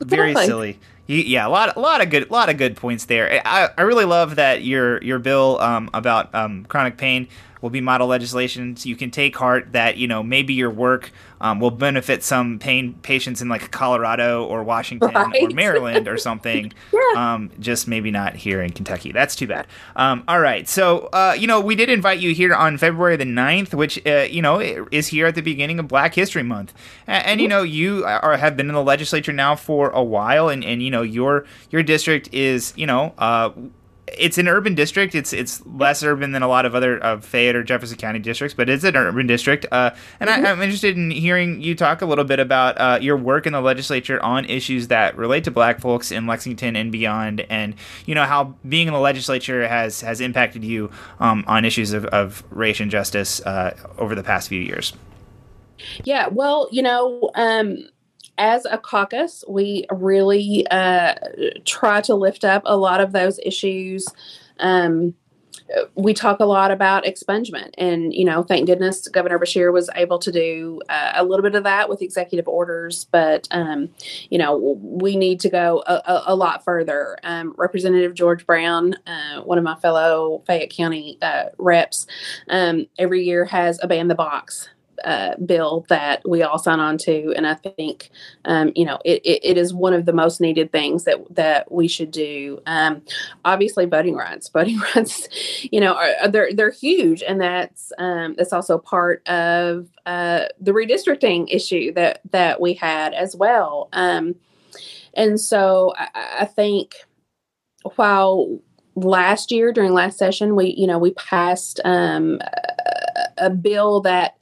very silly. Yeah, a lot of good points there. I really love that your bill about chronic pain will be model legislation, so you can take heart that, you know, maybe your work will benefit some pain patients in like Colorado or Washington right. or Maryland or something. Yeah. Just maybe not here in Kentucky. That's too bad. All right. So, you know, we did invite you here on February the 9th, which, you know, is here at the beginning of Black History Month. And you know, you have been in the legislature now for a while, and you know, your district is, you know, it's an urban district. It's less urban than a lot of other Fayette or Jefferson County districts, but it's an urban district. And I'm interested in hearing you talk a little bit about your work in the legislature on issues that relate to Black folks in Lexington and beyond, and you know how being in the legislature has impacted you on issues of race and justice over the past few years. Yeah, well, you know, as a caucus, we really try to lift up a lot of those issues. We talk a lot about expungement, and, you know, thank goodness Governor Beshear was able to do a little bit of that with executive orders, but, you know, we need to go a lot further. Representative George Brown, one of my fellow Fayette County reps, every year has a ban the box bill that we all sign on to. And I think, you know, it is one of the most needed things that we should do. Obviously voting rights, you know, they're huge. And that's also part of, the redistricting issue that we had as well. And so I think while last year during last session, we passed, a bill that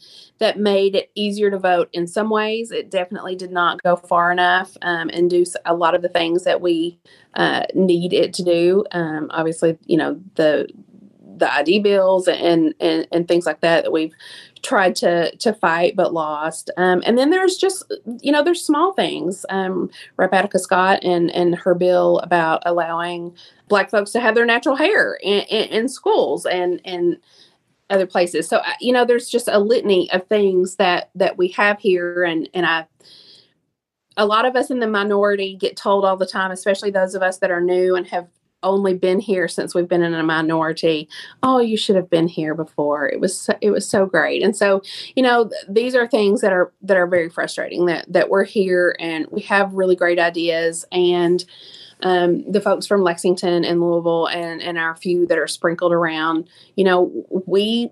made it easier to vote in some ways. It definitely did not go far enough and do a lot of the things that we need it to do. Obviously, you know, the ID bills and things like that we've tried to fight but lost. And then there's just, you know, there's small things. Rep. Attica Scott and her bill about allowing Black folks to have their natural hair in schools and other places. So, you know, there's just a litany of things that we have here. And a lot of us in the minority get told all the time, especially those of us that are new and have only been here since we've been in a minority. Oh, you should have been here before. It was so great. And so, you know, these are things that are very frustrating that we're here and we have really great ideas. And, the folks from Lexington and Louisville and our few that are sprinkled around, you know, we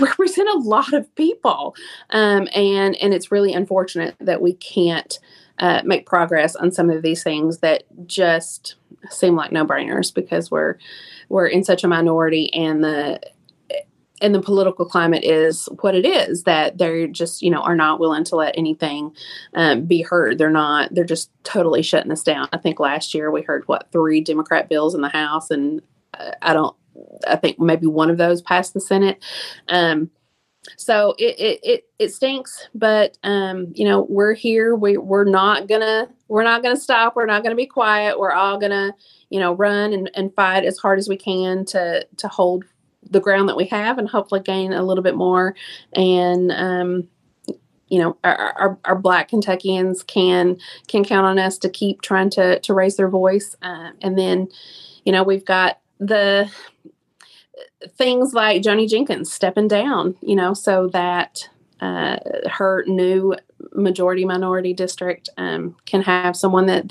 represent a lot of people. And it's really unfortunate that we can't make progress on some of these things that just seem like no-brainers because we're in such a minority and the political climate is what it is, that they're just, you know, are not willing to let anything be heard. They're just totally shutting us down. I think last year we heard, 3 Democrat bills in the House, and I think maybe one of those passed the Senate. So it stinks, but, you know, we're here, we're not gonna stop. We're not going to be quiet. We're all gonna, you know, run and fight as hard as we can to hold the ground that we have and hopefully gain a little bit more. And, you know, our Black Kentuckians can count on us to keep trying to raise their voice. And then, you know, we've got the things like Joni Jenkins stepping down, you know, so that her new majority minority district can have someone that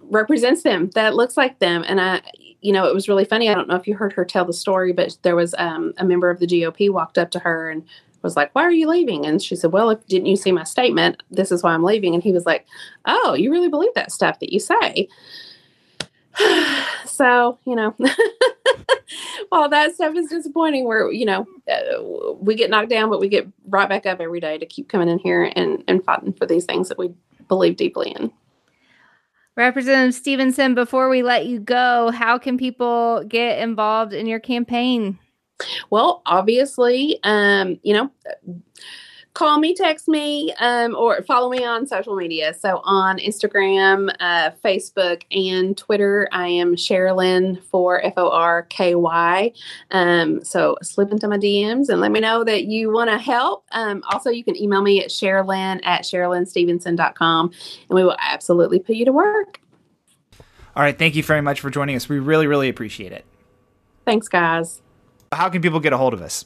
represents them, that looks like them. And you know, it was really funny. I don't know if you heard her tell the story, but there was a member of the GOP walked up to her and was like, "Why are you leaving?" And she said, "Well, didn't you see my statement? This is why I'm leaving." And he was like, "Oh, you really believe that stuff that you say?" So, you know, while that stuff is disappointing, we're, you know, we get knocked down, but we get right back up every day to keep coming in here and fighting for these things that we believe deeply in. Representative Stevenson, before we let you go, how can people get involved in your campaign? Well, obviously, you know, call me, text me, or follow me on social media. So on Instagram, Facebook, and Twitter, I am Sherelyn for Forky. So slip into my DMs and let me know that you want to help. Also, you can email me at Sherelyn@SherelynStevenson.com, and we will absolutely put you to work. All right. Thank you very much for joining us. We really, really appreciate it. Thanks, guys. How can people get a hold of us?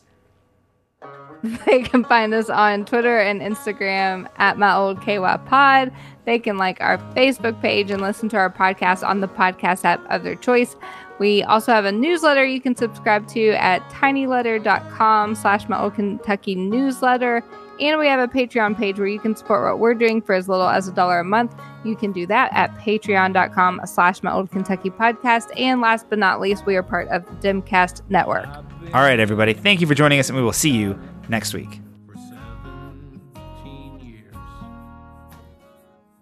They can find us on Twitter and Instagram @myoldkypod. They can like our Facebook page and listen to our podcast on the podcast app of their choice. We also have a newsletter you can subscribe to at tinyletter.com/myoldkentuckynewsletter. And we have a Patreon page where you can support what we're doing for as little as $1 a month. You can do that at patreon.com/myoldkentuckypodcast. And last but not least, we are part of the Dimcast Network. All right, everybody. Thank you for joining us, and we will see you next week.